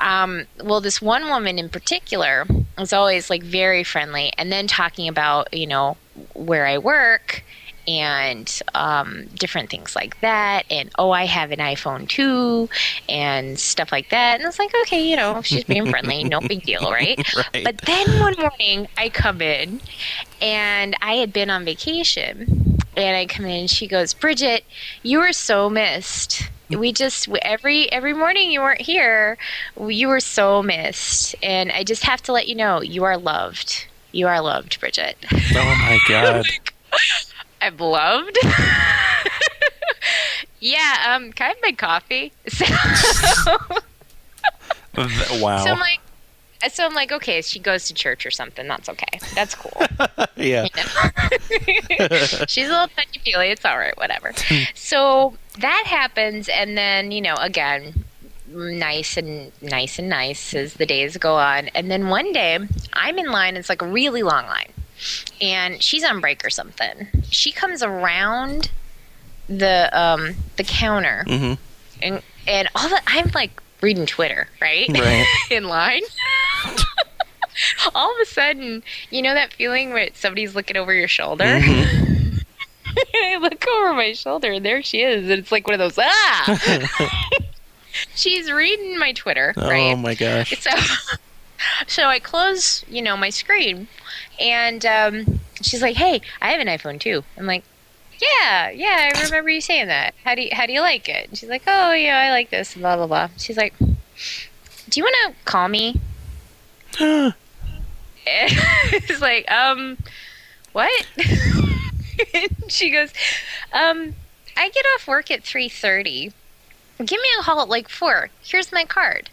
Well, this one woman in particular was always like very friendly and then talking about, you know, where I work and different things like that. And, oh, I have an iPhone 2 and stuff like that. And I was like, okay, you know, she's being friendly. No big deal, right? Right? But then one morning I come in and I had been on vacation. And I come in and she goes, Bridget, you were so missed. We just, every morning you weren't here, you were so missed. And I just have to let you know, you are loved. You are loved, Bridget. Oh, my God. I'm loved? Yeah, can I have my coffee? Wow. So I'm like, okay, she goes to church or something. That's okay. That's cool. Yeah. She's a little touchy-feely. It's all right. Whatever. So that happens. And then, you know, again, nice as the days go on. And then one day I'm in line. It's like a really long line. And she's on break or something. She comes around the counter. Mm-hmm. And all that, I'm like reading Twitter, right? In line. All of a sudden, you know that feeling where somebody's looking over your shoulder? Mm-hmm. I look over my shoulder, and there she is. And it's like one of those, She's reading my Twitter, right? Oh, my gosh. So I close, you know, my screen, and she's like, hey, I have an iPhone, too. I'm like, yeah, I remember you saying that. How do you like it? And she's like, oh, yeah, I like this, blah, blah, blah. She's like, do you want to call me? It's like, what? She goes, I get off work at 3:30. Give me a call at like 4. Here's my card.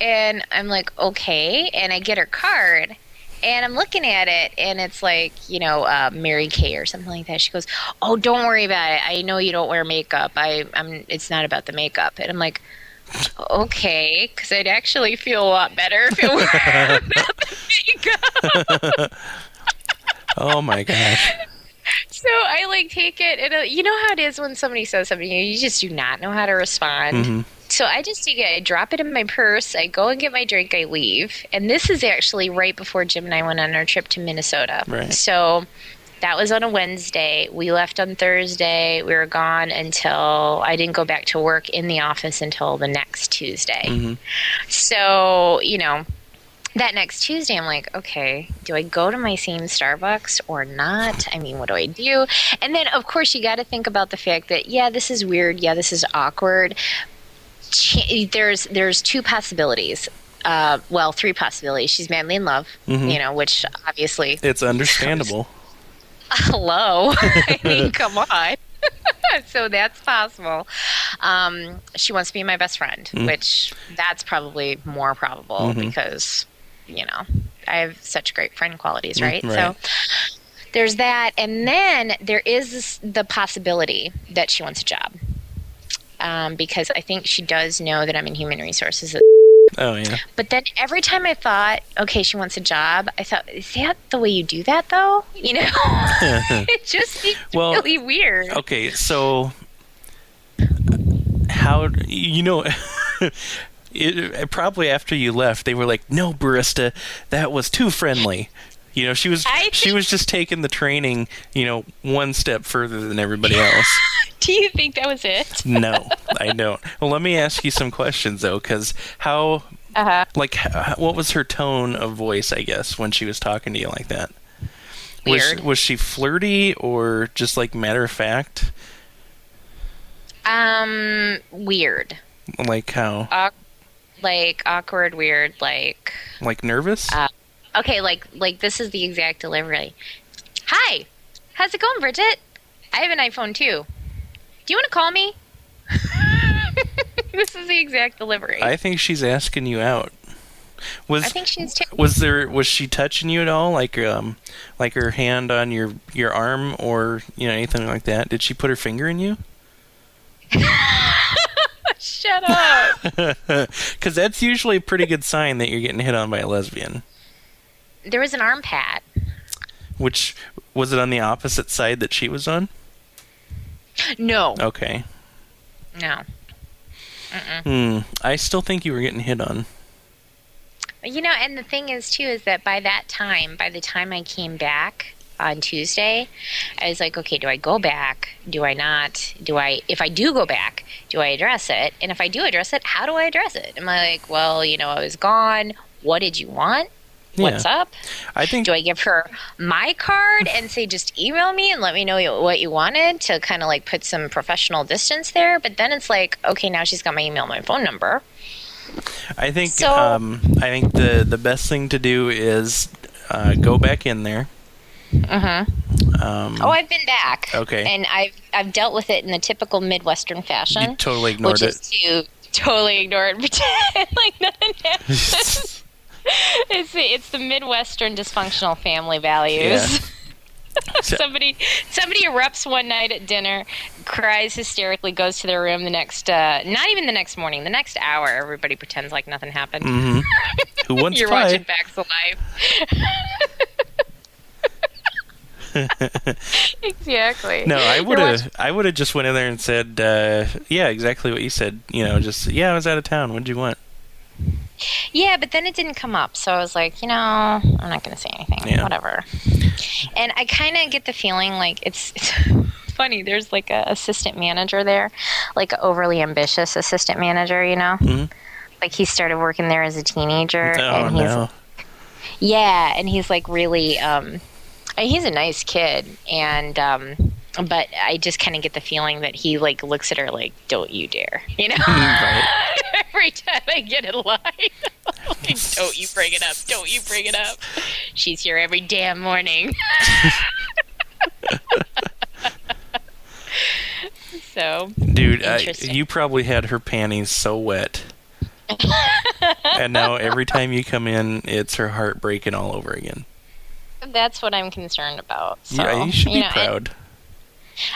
And I'm like, okay. And I get her card. And I'm looking at it, and it's like, you know, Mary Kay or something like that. She goes, oh, don't worry about it. I know you don't wear makeup. I'm. It's not about the makeup. And I'm like, okay, because I'd actually feel a lot better if it were about the makeup. Oh, my gosh. So I, like, take it, and you know how it is when somebody says something, you just do not know how to respond. Mm-hmm. So I just take it, I drop it in my purse, I go and get my drink, I leave. And this is actually right before Jim and I went on our trip to Minnesota. Right. So that was on a Wednesday. We left on Thursday. We were gone until I didn't go back to work in the office until the next Tuesday. Mm-hmm. So, you know, that next Tuesday, I'm like, okay, do I go to my same Starbucks or not? I mean, what do I do? And then, of course, you got to think about the fact that, yeah, this is weird. Yeah, this is awkward. There's two possibilities. Well, three possibilities. She's madly in love, mm-hmm. you know, which obviously it's understandable. Hello. I mean, come on. So that's possible. She wants to be my best friend, mm-hmm. which that's probably more probable mm-hmm. because, you know, I have such great friend qualities, right? Mm-hmm, right. So there's that. And then there is the possibility that she wants a job. Because I think she does know that I'm in human resources. Oh, yeah. But then every time I thought, okay, she wants a job, I thought, is that the way you do that, though? You know? It just seems really weird. Okay, so how, you know, it, probably after you left, they were like, no, barista, that was too friendly. You know, she was just taking the training, you know, one step further than everybody else. Do you think that was it? No, I don't. Well, let me ask you some questions, though, because how, what was her tone of voice, I guess, when she was talking to you like that? Weird. Was she flirty or just, like, matter of fact? Weird. Like how? Like, awkward, weird, like... Like nervous? Okay, like this is the exact delivery. Hi, how's it going, Bridget? I have an iPhone too. Do you want to call me? This is the exact delivery. I think she's asking you out. I think she's was she touching you at all? Like her hand on your arm or you know anything like that? Did she put her finger in you? Shut up. Because that's usually a pretty good sign that you're getting hit on by a lesbian. There was an arm pat. Which, was it on the opposite side that she was on? No. Okay. No. I still think you were getting hit on. You know, and the thing is, too, is that by the time I came back on Tuesday, I was like, okay, do I go back? Do I not? If I do go back, do I address it? And if I do address it, how do I address it? Am I like, well, you know, I was gone. What did you want? What's up? I think. Do I give her my card and say just email me and let me know what you wanted to kind of like put some professional distance there? But then it's like, okay, now she's got my email, my phone number. I think. So, I think the best thing to do is go back in there. I've been back. Okay. And I've dealt with it in the typical Midwestern fashion. You totally ignored it. Totally ignore it and pretend like nothing happened. It's the Midwestern dysfunctional family values. Yeah. somebody erupts one night at dinner, cries hysterically, goes to their room the next not even the next morning, the next hour everybody pretends like nothing happened. Who wants You're watching Facts of Life. Exactly. No, I would have just went in there and said yeah, exactly what you said, you know, just yeah, I was out of town. What did you want? Yeah, but then it didn't come up, so I was like, you know, I'm not going to say anything, whatever. And I kind of get the feeling like it's funny. There's like an assistant manager there, like an overly ambitious assistant manager, you know? Like he started working there as a teenager. Yeah, and he's like really, he's a nice kid, and but I just kind of get the feeling that he like looks at her like, don't you dare, you know? Every time I get in line, like, don't you bring it up, don't you bring it up. She's here every damn morning. So, dude, you probably had her panties so wet. And now every time you come in, it's her heart breaking all over again. That's what I'm concerned about. So, yeah, you should be proud.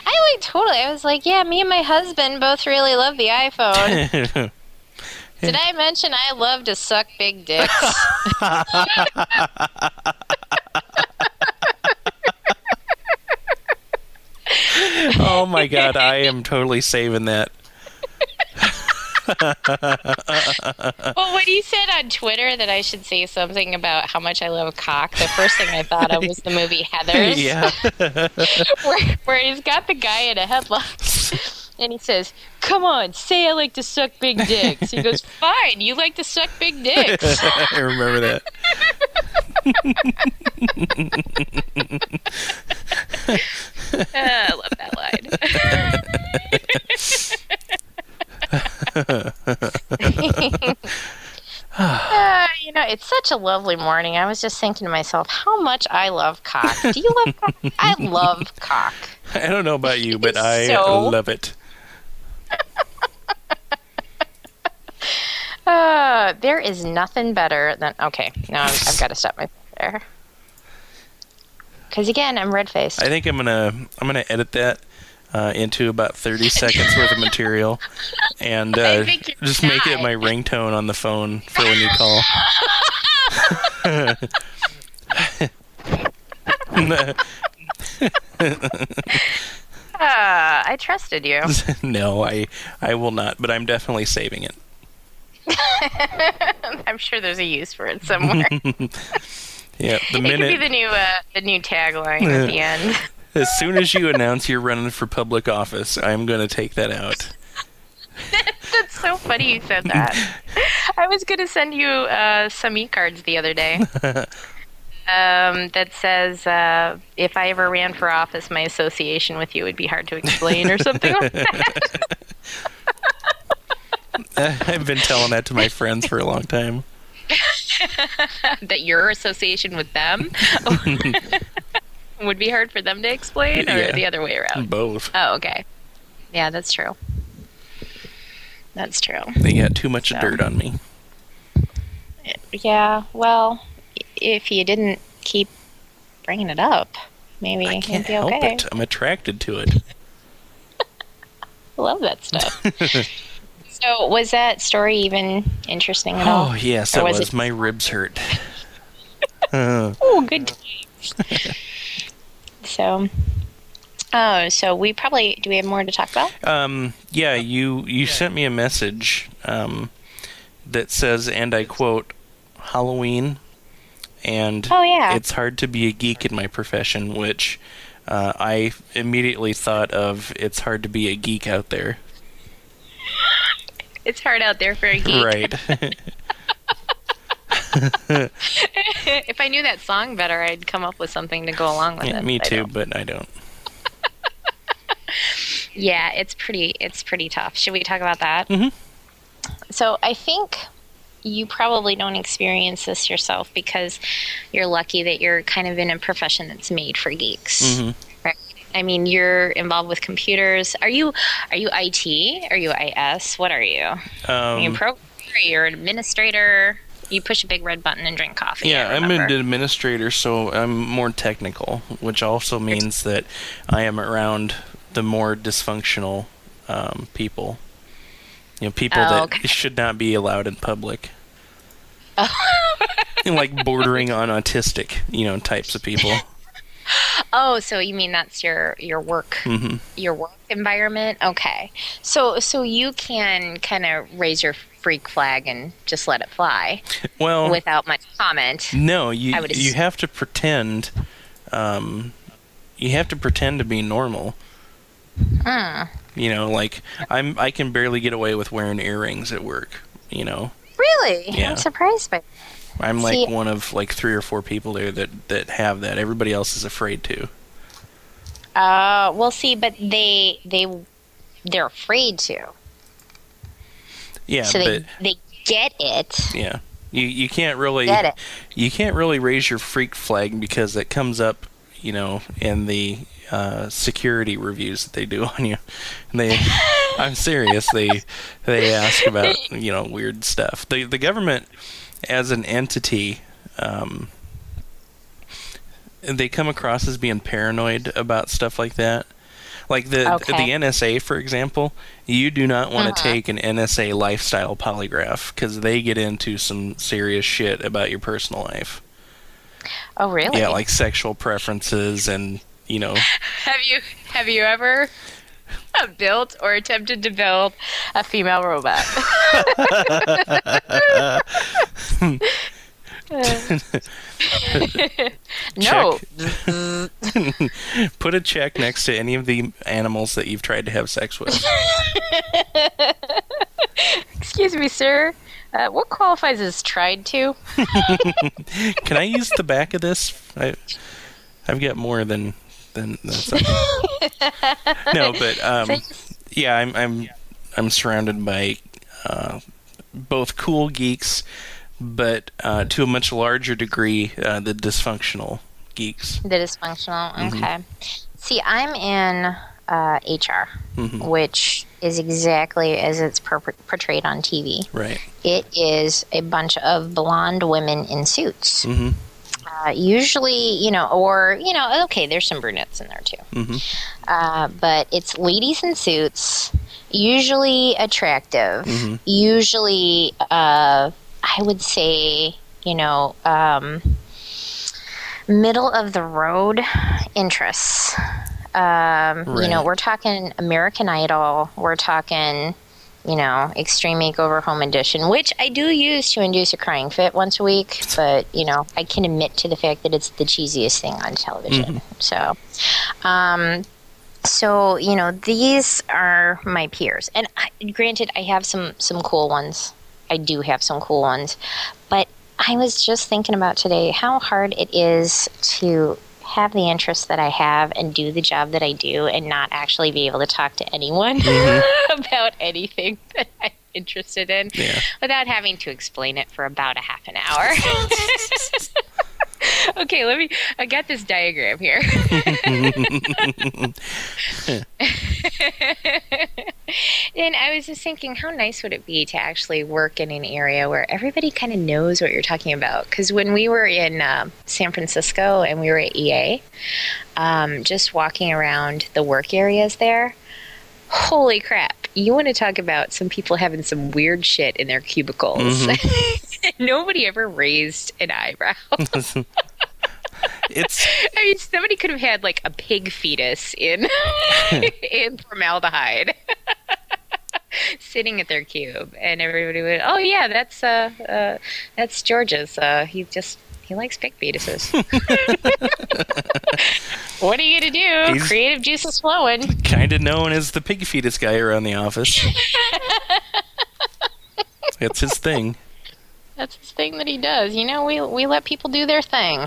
I was like, yeah, me and my husband both really love the iPhone. Did I mention I love to suck big dicks? Oh my God, I am totally saving that. Well, when he said on Twitter that I should say something about how much I love cock, the first thing I thought of was the movie Heathers. Where he's got the guy in a headlock. And he says, come on, say I like to suck big dicks. He goes, fine, you like to suck big dicks. I remember that. I love that line. You know, it's such a lovely morning. I was just thinking to myself, how much I love cock. Do you love cock? I love cock. I don't know about you, but I love it. There is nothing better than... Okay, no, I've got to stop myself there. Because again, I'm red faced. I think I'm gonna edit that into about 30 seconds worth of material, and just make it my ringtone on the phone for when you call. I trusted you. No, I will not, but I'm definitely saving it. I'm sure there's a use for it somewhere. Yeah, it could be the new tagline at the end. As soon as you announce you're running for public office, I'm going to take that out. That's so funny you said that. I was going to send you some e-cards the other day that says, if I ever ran for office, my association with you would be hard to explain or something like that. I've been telling that to my friends for a long time. That your association with them would be hard for them to explain, or the other way around? Both. Oh, okay. Yeah, that's true. That's true. They got too much dirt on me. Yeah, well, if you didn't keep bringing it up, maybe it'd be okay. I can't help it. I'm attracted to it. I love that stuff. So, was that story even interesting at all? Oh, yes, it was. My ribs hurt. Oh, good times. So we probably... Do we have more to talk about? Yeah, you sent me a message that says, and I quote, Halloween, and it's hard to be a geek in my profession, which I immediately thought of, it's hard to be a geek out there. It's hard out there for a geek. Right. If I knew that song better, I'd come up with something to go along with it. Me too, but I don't. Yeah, it's pretty tough. Should we talk about that? Mm-hmm. So I think you probably don't experience this yourself because you're lucky that you're kind of in a profession that's made for geeks. Mm-hmm. I mean, you're involved with computers. Are you IT? Are you IS? What are you? Are you a programmer? You're an administrator. You push a big red button and drink coffee. Yeah, I'm an administrator, so I'm more technical, which also means that I am around the more dysfunctional people. You know, people that should not be allowed in public. Oh. Like bordering on autistic, types of people. Oh, so you mean that's your work, mm-hmm. your work environment? Okay. So you can kind of raise your freak flag and just let it fly. Well, without much comment. No, you have to pretend. You have to pretend to be normal. Like I can barely get away with wearing earrings at work. Really? Yeah. I'm surprised by that. I'm like one of like 3 or 4 people there that have that. Everybody else is afraid to. Well, see, but they're afraid to. Yeah, so they get it. Yeah, you can't really get it. You can't really raise your freak flag because that comes up, in the security reviews that they do on you. And they, I'm serious. They ask about weird stuff. The government. As an entity, they come across as being paranoid about stuff like that. Like the NSA, for example, you do not want to take an NSA lifestyle polygraph because they get into some serious shit about your personal life. Oh, really? Yeah, like sexual preferences and, Have you ever built or attempted to build a female robot? No. Put a check next to any of the animals that you've tried to have sex with. Excuse me, sir. What qualifies as tried to? Can I use the back of this? I've got more than that's no, but yeah, I'm surrounded by both cool geeks, but to a much larger degree, the dysfunctional geeks. The dysfunctional, okay. Mm-hmm. See, I'm in HR, mm-hmm. which is exactly as it's portrayed on TV. Right. It is a bunch of blonde women in suits. Mm-hmm. Usually, okay, there's some brunettes in there too. Mm-hmm. But it's ladies in suits, usually attractive, mm-hmm. usually, I would say, middle of the road interests. Right. We're talking American Idol. We're talking, Extreme Makeover Home Edition, which I do use to induce a crying fit once a week. But, I can admit to the fact that it's the cheesiest thing on television. Mm-hmm. So, these are my peers. And granted, I have some cool ones. I do have some cool ones. But I was just thinking about today how hard it is to have the interests that I have and do the job that I do and not actually be able to talk to anyone mm-hmm. about anything that I'm interested in without having to explain it for about a half an hour. Okay, I got this diagram here. And I was just thinking, how nice would it be to actually work in an area where everybody kind of knows what you're talking about? Because when we were in San Francisco and we were at EA, just walking around the work areas there, holy crap. You want to talk about some people having some weird shit in their cubicles. Mm-hmm. Nobody ever raised an eyebrow. I mean, somebody could have had like a pig fetus in formaldehyde sitting at their cube, and everybody would, oh yeah, that's George's. He likes pig fetuses. What are you going to do? He's creative juice is flowing. Kind of known as the pig fetus guy around the office. That's his thing. That's his thing that he does. We let people do their thing.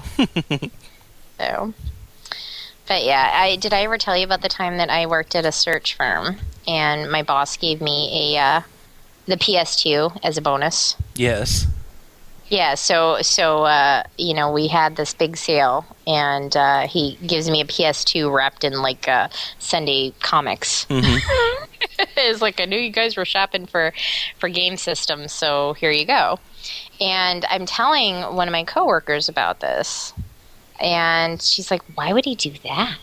So, but yeah, did I ever tell you about the time that I worked at a search firm and my boss gave me the PS2 as a bonus? Yes. Yeah, so we had this big sale, and he gives me a PS2 wrapped in, like, Sunday comics. Mm-hmm. It was like, I knew you guys were shopping for game systems, so here you go. And I'm telling one of my coworkers about this, and she's like, why would he do that?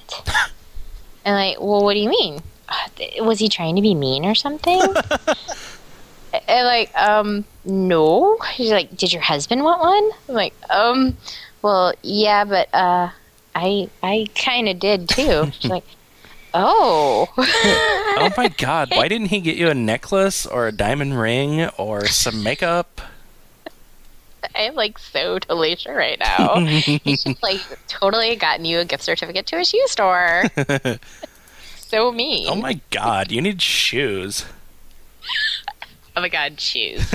And I'm like, well, what do you mean? Was he trying to be mean or something? And like, no. She's like, did your husband want one? I'm like, well, yeah, but I kind of did too. She's like, oh. Oh my God, why didn't he get you a necklace or a diamond ring or some makeup? I'm like so totally sure right now. He should like totally gotten you a gift certificate to a shoe store. So mean. Oh my God, you need shoes. Oh my God, shoes.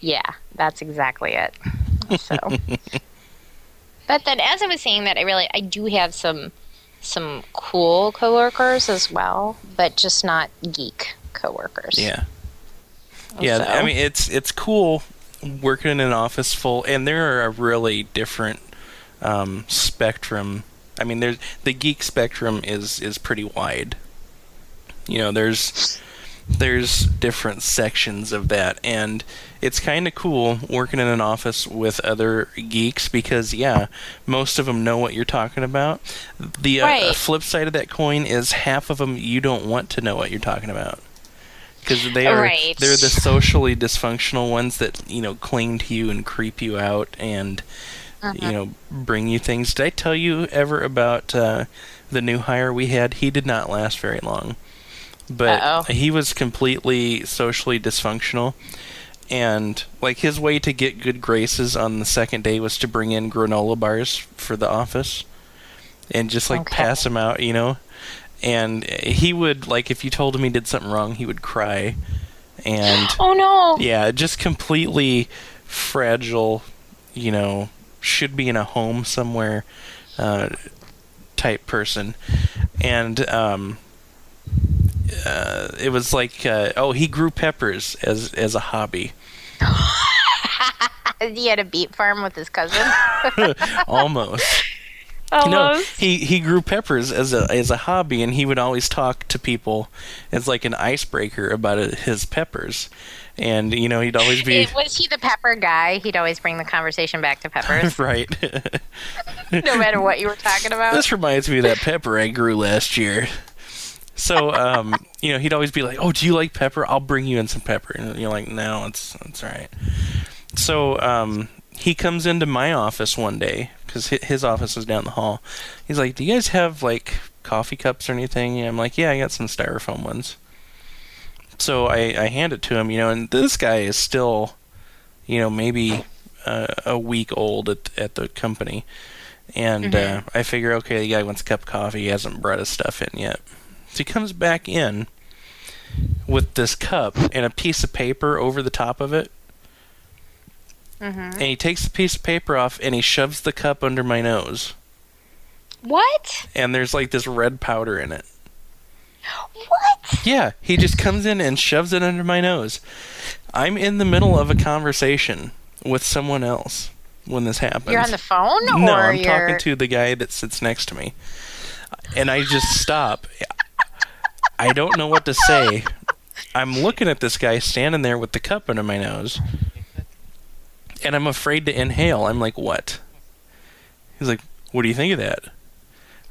Yeah, that's exactly it. So, but then, as I was saying that, I do have some cool coworkers as well, but just not geek coworkers. Yeah, yeah. So. I mean, it's cool working in an office full, and there are a really different spectrum. I mean, there's the geek spectrum is pretty wide. There's different sections of that, and it's kind of cool working in an office with other geeks because, yeah, most of them know what you're talking about. The flip side of that coin is half of them you don't want to know what you're talking about because they're the socially dysfunctional ones that cling to you and creep you out and bring you things. Did I tell you ever about the new hire we had? He did not last very long. But he was completely socially dysfunctional, and like his way to get good graces on the second day was to bring in granola bars for the office and just like pass them out, and he would, like, if you told him he did something wrong, he would cry. And oh no. Yeah, just completely fragile, should be in a home somewhere type person. And it was like, he grew peppers as a hobby. He had a beet farm with his cousin. Almost. No, he grew peppers as a hobby, and he would always talk to people as like an icebreaker about his peppers. And you know, he'd always be. Was he the pepper guy? He'd always bring the conversation back to peppers, right? No matter what you were talking about. This reminds me of that pepper I grew last year. So, you know, he'd always be like, "Oh, do you like pepper? I'll bring you in some pepper." And you're like, "No, it's all right." So he comes into my office one day because his office was down the hall. He's like, "Do you guys have like coffee cups or anything?" And I'm like, "Yeah, I got some styrofoam ones." So I hand it to him, you know, and this guy is still, you know, maybe a week old at the company. And I figure, okay, the guy wants a cup of coffee. He hasn't brought his stuff in yet. So he comes back in with this cup and a piece of paper over the top of it. And he takes the piece of paper off and he shoves the cup under my nose. What? And there's like this red powder in it. What? Yeah, he just comes in and shoves it under my nose. I'm in the middle of a conversation with someone else when this happens. You're on the phone? No, I'm talking to the guy that sits next to me. And I just stop. I don't know what to say. I'm looking at this guy standing there with the cup under my nose. And I'm afraid to inhale. I'm like, what? He's like, what do you think of that?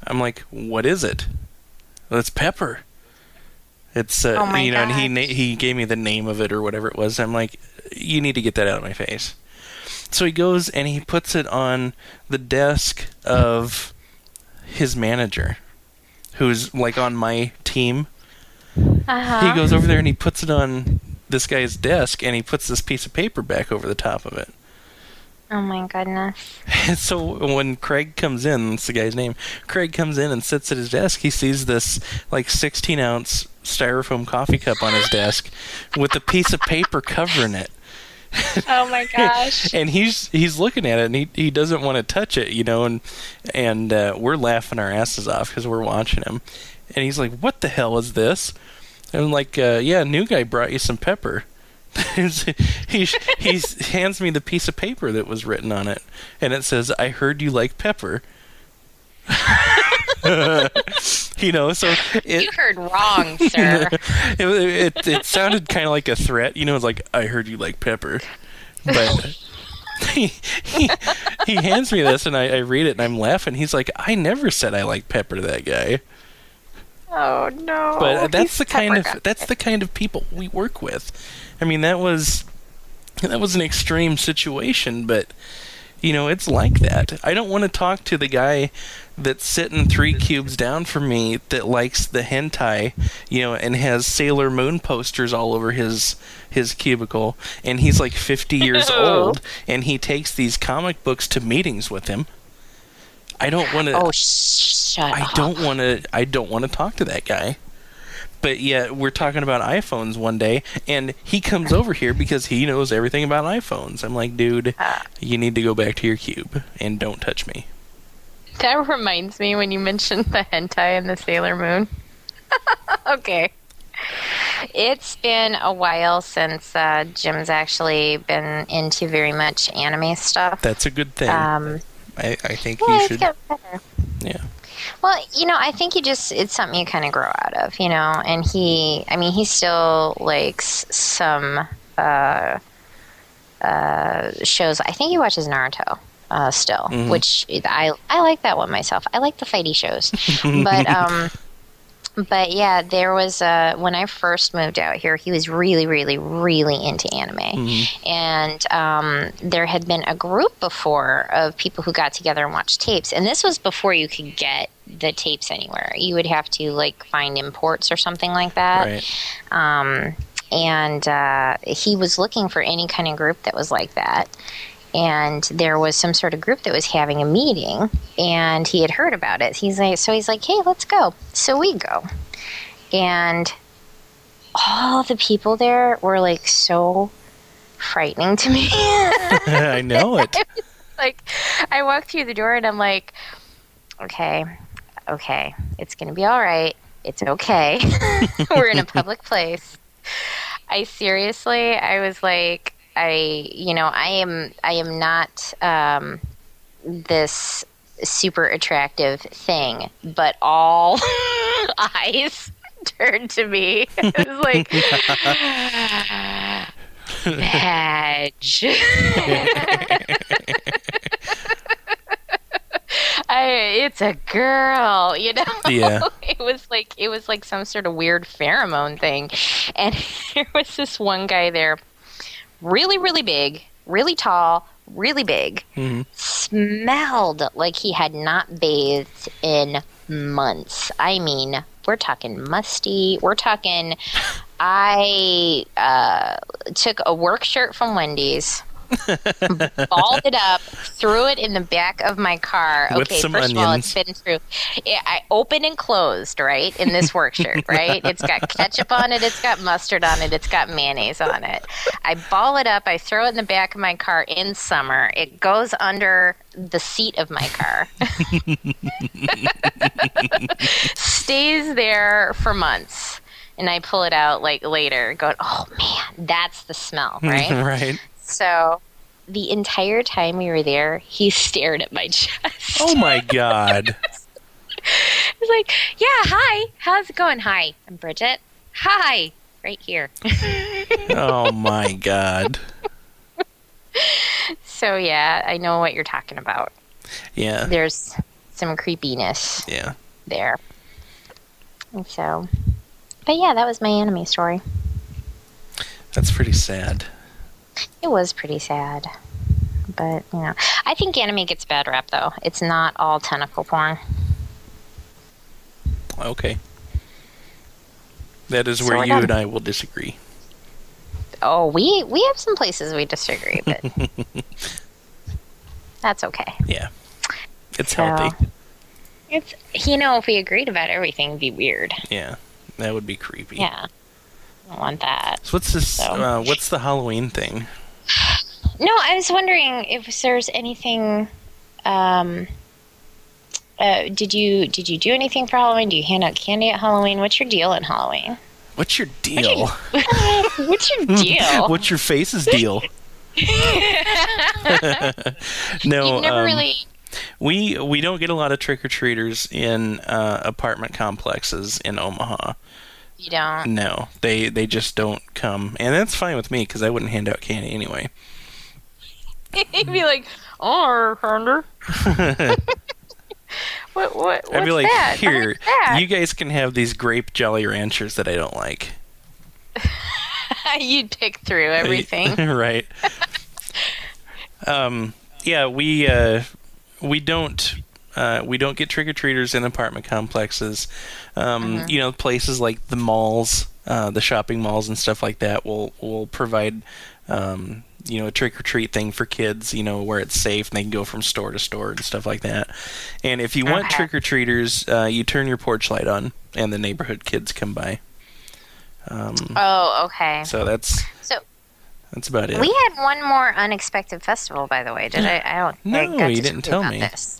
I'm like, what is it? It's pepper. It's oh you know, gosh. And he gave me the name of it or whatever it was. I'm like, you need to get that out of my face. So he goes and he puts it on the desk of his manager, who's like on my team. He goes over there and he puts it on this guy's desk and he puts this piece of paper back over the top of it. Oh my goodness. And so when Craig comes in, that's the guy's name, Craig comes in and sits at his desk, he sees this like 16-ounce styrofoam coffee cup on his desk with a piece of paper covering it. Oh my gosh. And he's looking at it and he doesn't want to touch it, you know, and we're laughing our asses off because we're watching him. And he's like, what the hell is this? And I'm like, yeah, new guy brought you some pepper. he hands me the piece of paper that was written on it, and it says, "I heard you like pepper." You know, so you heard wrong, sir. It sounded kind of like a threat, you know. It's like, "I heard you like pepper," but he hands me this, and I read it, and I'm laughing. He's like, "I never said I like pepper to that guy." Oh no! But that's the kind of people we work with. I mean, that was an extreme situation, but you know, it's like that. I don't want to talk to the guy that's sitting 3 cubes down from me that likes the hentai, you know, and has Sailor Moon posters all over his cubicle, and he's like 50 years old, and he takes these comic books to meetings with him. I don't want to. Oh, shut up! I don't want to talk to that guy. But yet we're talking about iPhones one day, and he comes over here because he knows everything about iPhones. I'm like, dude, you need to go back to your cube and don't touch me. That reminds me when you mentioned the hentai and the Sailor Moon. Okay. It's been a while since Jim's actually been into very much anime stuff. That's a good thing. I think you should. It's got better. Yeah. Well, you know, I think it's something you kind of grow out of, you know, and he still likes some shows. I think he watches Naruto still, which I like that one myself. I like the fighty shows. But yeah, there was when I first moved out here, he was really, really, really into anime. And there had been a group before of people who got together and watched tapes. And this was before you could get the tapes anywhere. You would have to, like, find imports or something like that. Right. And he was looking for any kind of group that was like that. And there was some sort of group that was having a meeting, and he had heard about it. He's like, hey, let's go. So we go. And all the people there were, like, so frightening to me. I know it. Like, I walked through the door, and I'm like, okay, it's going to be all right. It's okay. We're in a public place. I was like, I am not this super attractive thing, but all eyes turned to me. It was like, badge. It's a girl, you know? Yeah. It was like some sort of weird pheromone thing. And there was this one guy there, really, really big, really tall, really big, smelled like he had not bathed in months. I mean, we're talking musty. We're talking, I took a work shirt from Wendy's, balled it up, threw it in the back of my car. With okay, some first onions. Of all, it's been through. I opened and closed, right, in this work shirt, right? It's got ketchup on it. It's got mustard on it. It's got mayonnaise on it. I ball it up. I throw it in the back of my car in summer. It goes under the seat of my car. Stays there for months. And I pull it out like later going, oh, man, that's the smell, right? Right. So the entire time we were there, he stared at my chest. Oh, my God. He's like, yeah, hi. How's it going? Hi, I'm Bridget. Hi. Right here. Oh, my God. So, yeah, I know what you're talking about. Yeah. There's some creepiness there. And so, but, yeah, that was my anime story. That's pretty sad. It was pretty sad, but, you know, I think anime gets a bad rap, though. It's not all tentacle porn. Okay. That is so where you and I will disagree. Oh, we have some places we disagree, but that's okay. Yeah. It's healthy. It's, you know, if we agreed about everything, it'd be weird. Yeah, that would be creepy. Yeah. I want that. So what's this? So. What's the Halloween thing? No, I was wondering if there's anything. Did you do anything for Halloween? Do you hand out candy at Halloween? What's your deal at Halloween? What's your deal? What's your deal? What's your face's deal? No, you've never really. We don't get a lot of trick or treaters in apartment complexes in Omaha. You don't? No, they just don't come, and that's fine with me because I wouldn't hand out candy anyway. He'd be like, "Oh, Hunter, what? I'd be like, that? Here, you guys can have these grape Jolly Ranchers that I don't like." You'd pick through everything, right? Yeah, we don't get trick-or-treaters in apartment complexes. You know, places like the malls, the shopping malls and stuff like that will provide, you know, a trick-or-treat thing for kids, you know, where it's safe and they can go from store to store and stuff like that. And if you want trick-or-treaters, you turn your porch light on and the neighborhood kids come by. Okay. So that's about it. We had one more unexpected festival, by the way. Did I don't think I got you to didn't tell me. This.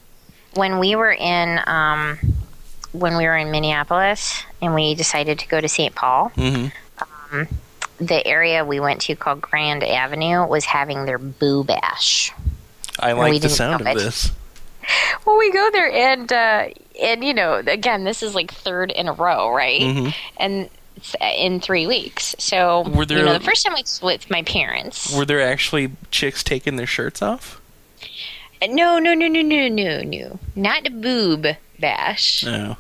When we were in Minneapolis and we decided to go to St. Paul, the area we went to called Grand Avenue was having their Boo Bash. I like the sound of this. Well, we go there and you know, again, this is like third in a row, right? And it's in 3 weeks. So, you know, the first time I was with my parents. Were there actually chicks taking their shirts off? No. Not a boob bash. No.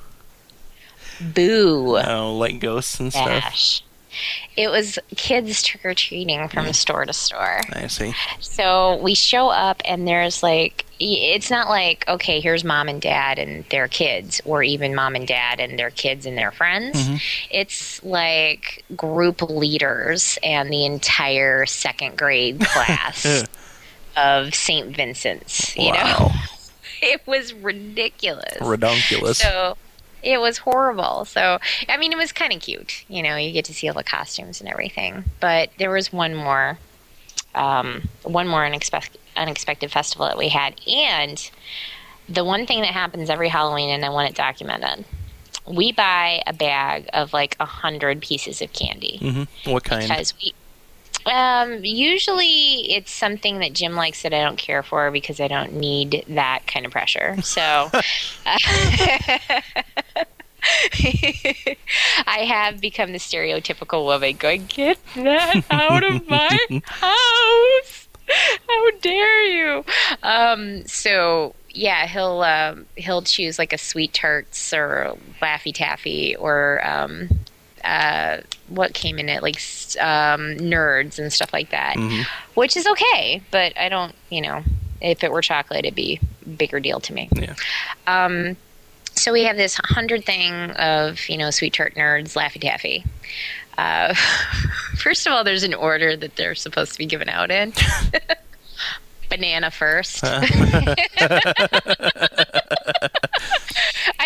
Boo. Oh, like ghosts and bash. Stuff? It was kids trick-or-treating from store to store. I see. So we show up and there's like, it's not like, okay, here's mom and dad and their kids, or even mom and dad and their kids and their friends. It's like group leaders and the entire second grade class. Of St. Vincent's, you know? It was ridiculous. Redonkulous. So, it was horrible. So, I mean, it was kind of cute. You know, you get to see all the costumes and everything. But there was one more unexpected festival that we had. And the one thing that happens every Halloween, and I want it documented, we buy a bag of like 100 pieces of candy. What kind? Because Usually it's something that Jim likes that I don't care for because I don't need that kind of pressure. So I have become the stereotypical woman going, get that out of my house. How dare you? So yeah, he'll choose like a Sweet Tarts or Laffy Taffy or what came in it, like Nerds and stuff like that, mm-hmm. which is okay. But I don't, if it were chocolate, it'd be a bigger deal to me. Yeah. So we have this 100 thing of, Sweet Tart, Nerds, Laffy Taffy. First of all, there's an order that they're supposed to be given out in. Banana first. I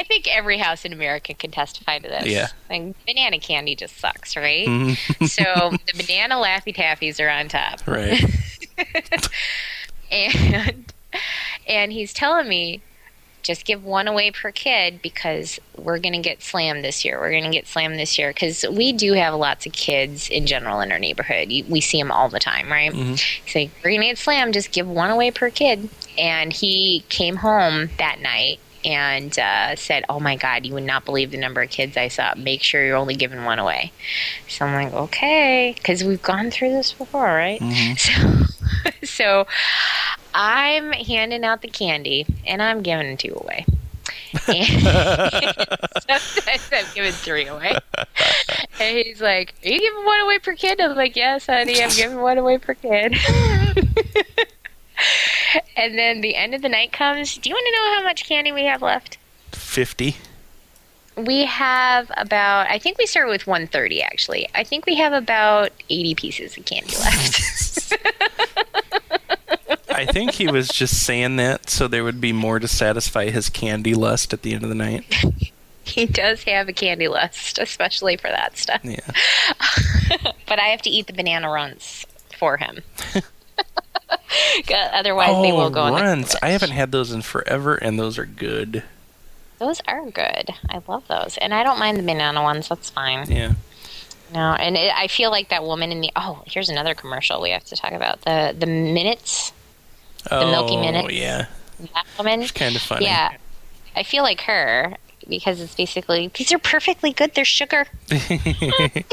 think every house in America can testify to this. Yeah. Like, banana candy just sucks, right? Mm-hmm. So the banana Laffy Taffies are on top. Right. And he's telling me, just give one away per kid because we're going to get slammed this year. We're going to get slammed this year because we do have lots of kids in general in our neighborhood. We see them all the time, right? Mm-hmm. He's like, we're going to get slammed. Just give one away per kid. And he came home that night and said, oh, my God, you would not believe the number of kids I saw. Make sure you're only giving one away. So I'm like, okay, because we've gone through this before, right? Mm-hmm. So I'm handing out the candy, and I'm giving two away. And sometimes I'm giving three away. And he's like, are you giving one away per kid? I'm like, yes, honey, I'm giving one away per kid. And then the end of the night comes. Do you want to know how much candy we have left? 50. We have about, I think we started with 130, actually. I think we have about 80 pieces of candy left. I think he was just saying that so there would be more to satisfy his candy lust at the end of the night. He does have a candy lust, especially for that stuff. Yeah. But I have to eat the banana runs for him. Otherwise, they will go on the runs. I haven't had those in forever, and those are good. Those are good. I love those. And I don't mind the banana ones. That's fine. Yeah. No, and I feel like that woman in the... Oh, here's another commercial we have to talk about. The Minutes... The Milky Minutes. Oh, yeah. That woman. It's kind of funny. Yeah. I feel like her because it's basically, these are perfectly good. They're sugar. They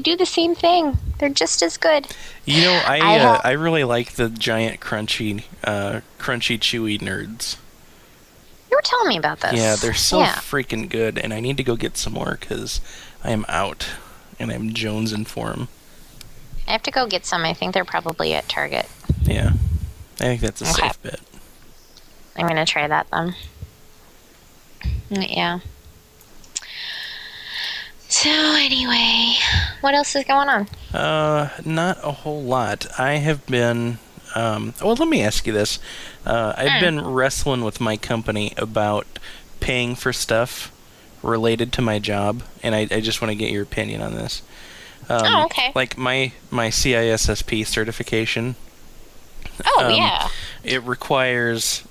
do the same thing. They're just as good. I really like the giant crunchy, chewy Nerds. You were telling me about this. Yeah, they're so freaking good, and I need to go get some more because I am out, and I'm jonesing for them. I have to go get some. I think they're probably at Target. Yeah. I think that's a safe bet. I'm going to try that then. Yeah. So, anyway, what else is going on? Not a whole lot. I have been... let me ask you this. I've been wrestling with my company about paying for stuff related to my job, and I just want to get your opinion on this. Okay. Like my CISSP certification. Yeah. It requires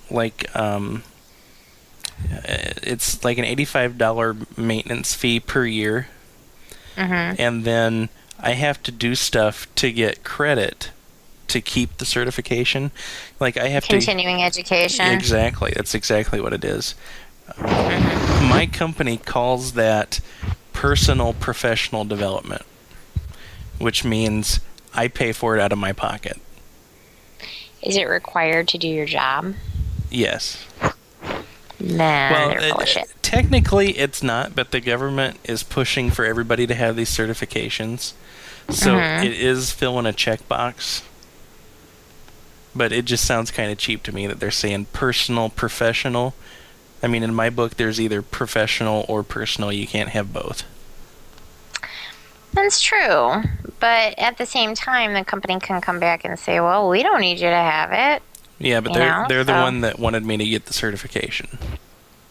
it's like an $85 maintenance fee per year, mm-hmm. and then I have to do stuff to get credit to keep the certification. Like I have continuing education. Exactly. That's exactly what it is. Mm-hmm. My company calls that personal professional development, which means I pay for it out of my pocket. Is it required to do your job? Yes. Nah, they're full of shit. Technically, it's not, but the government is pushing for everybody to have these certifications. So it is filling a checkbox. But it just sounds kind of cheap to me that they're saying personal, professional. I mean, in my book, there's either professional or personal. You can't have both. That's true, but at the same time, the company can come back and say, well, we don't need you to have it. Yeah, but they're the one that wanted me to get the certification.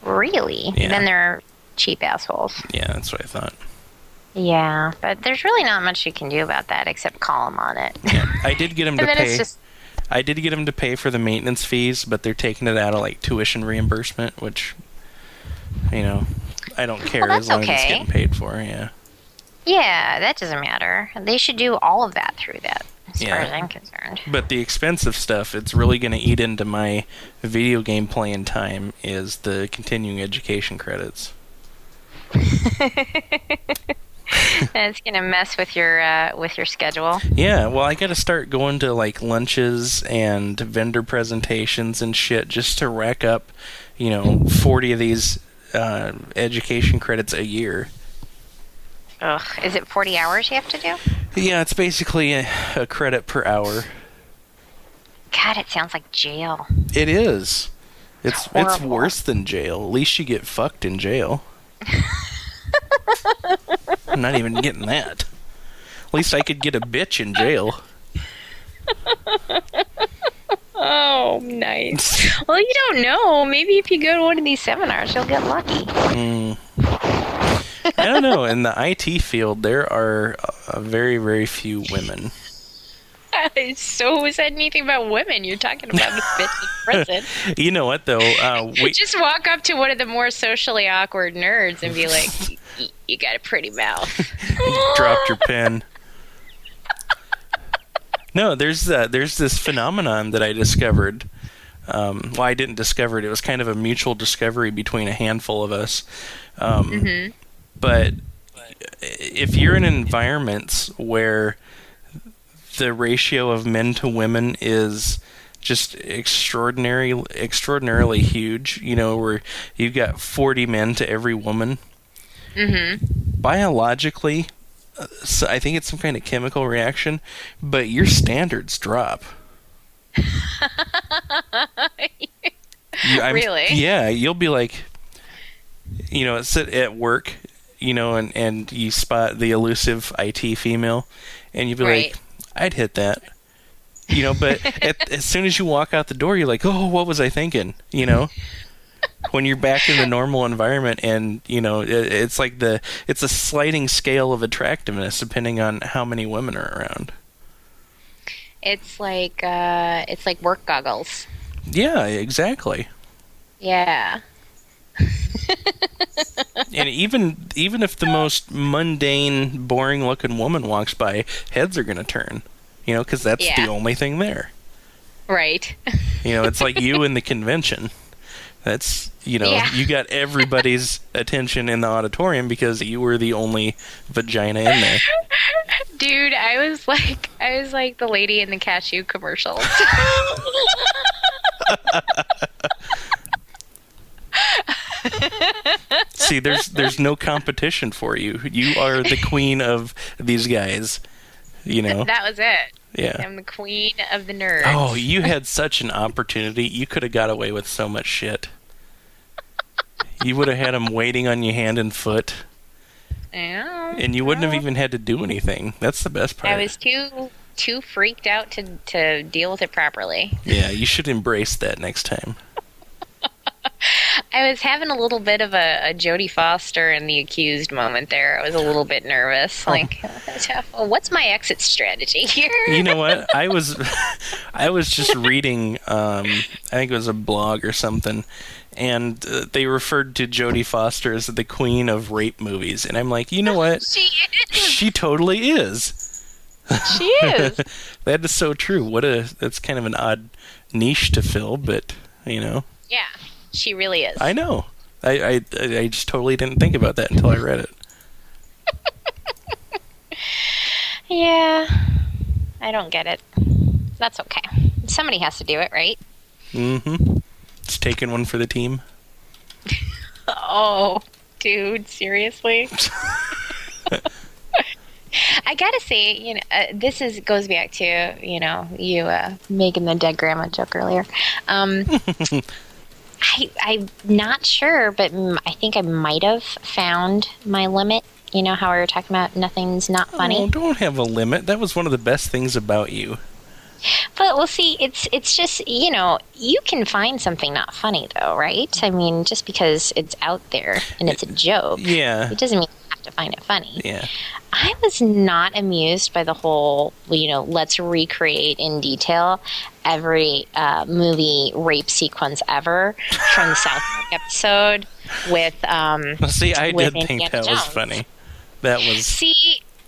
Really? Yeah. Then they're cheap assholes. Yeah, that's what I thought. Yeah, but there's really not much you can do about that except call them on it. Yeah, I did get them to pay. I did get them to pay for the maintenance fees, but they're taking it out of like tuition reimbursement, which I don't care as long as it's getting paid for. Yeah. Yeah, that doesn't matter. They should do all of that through that, as far as I'm concerned. But the expensive stuff, it's really going to eat into my video game playing time, is the continuing education credits. It's going to mess with your schedule. Yeah, well, I got to start going to, like, lunches and vendor presentations and shit just to rack up, you know, 40 of these education credits a year. Ugh, is it 40 hours you have to do? Yeah, it's basically a credit per hour. God, it sounds like jail. It is. It's worse than jail. At least you get fucked in jail. I'm not even getting that. At least I could get a bitch in jail. Oh, nice. Well, you don't know. Maybe if you go to one of these seminars, you'll get lucky. I don't know. In the IT field, there are very, very few women. So who said anything about women? You're talking about this bitch in prison. You know what, though? Just walk up to one of the more socially awkward nerds and be like, you got a pretty mouth. You dropped your pen. No, there's this phenomenon that I discovered. Well, I didn't discover it. It was kind of a mutual discovery between a handful of us. Mm-hmm. But if you're in environments where the ratio of men to women is just extraordinarily huge, you know, where you've got 40 men to every woman, mm-hmm. biologically, so I think it's some kind of chemical reaction, but your standards drop. Really? Yeah, you'll be like, you know, sit at work, you know, and you spot the elusive IT female, and you'd be like, I'd hit that. You know, but as soon as you walk out the door, you're like, oh, what was I thinking? You know, when you're back in the normal environment and, you know, it's like it's a sliding scale of attractiveness depending on how many women are around. It's like work goggles. Yeah, exactly. Yeah. And even if the most mundane, boring-looking woman walks by, heads are going to turn, you know, because that's the only thing there. Right. You know, it's like you in the convention. That's, you know, you got everybody's attention in the auditorium because you were the only vagina in there. Dude, I was like the lady in the cashew commercials. See, there's no competition for you. You are the queen of these guys, you know. That was it. Yeah. I'm the queen of the nerds. Oh, you had such an opportunity. You could have got away with so much shit. You would have had them waiting on you hand and foot. And you wouldn't have even had to do anything. That's the best part. I was too freaked out to deal with it properly. Yeah, you should embrace that next time. I was having a little bit of a Jodie Foster and the Accused moment there. I was a little bit nervous. Like, what's my exit strategy here? You know what? I was just reading, I think it was a blog or something, and they referred to Jodie Foster as the queen of rape movies. And I'm like, you know what? She is. She totally is. She is. That is so true. That's kind of an odd niche to fill, but, you know. Yeah. She really is. I know. I just totally didn't think about that until I read it. Yeah. I don't get it. That's okay. Somebody has to do it, right? Mm-hmm. It's taking one for the team. Oh, dude, seriously? I gotta say, you know, goes back to, you know, you making the dead grandma joke earlier. I'm not sure, but I think I might have found my limit. You know how we were talking about nothing's not funny? Oh, don't have a limit. That was one of the best things about you. But, well, see, it's just, you know, you can find something not funny, though, right? I mean, just because it's out there and it's a joke, it doesn't mean you have to find it funny. Yeah. I was not amused by the whole, you know, let's recreate in detail every movie rape sequence ever from the South Park episode with. See, I did think that was funny. that was... See,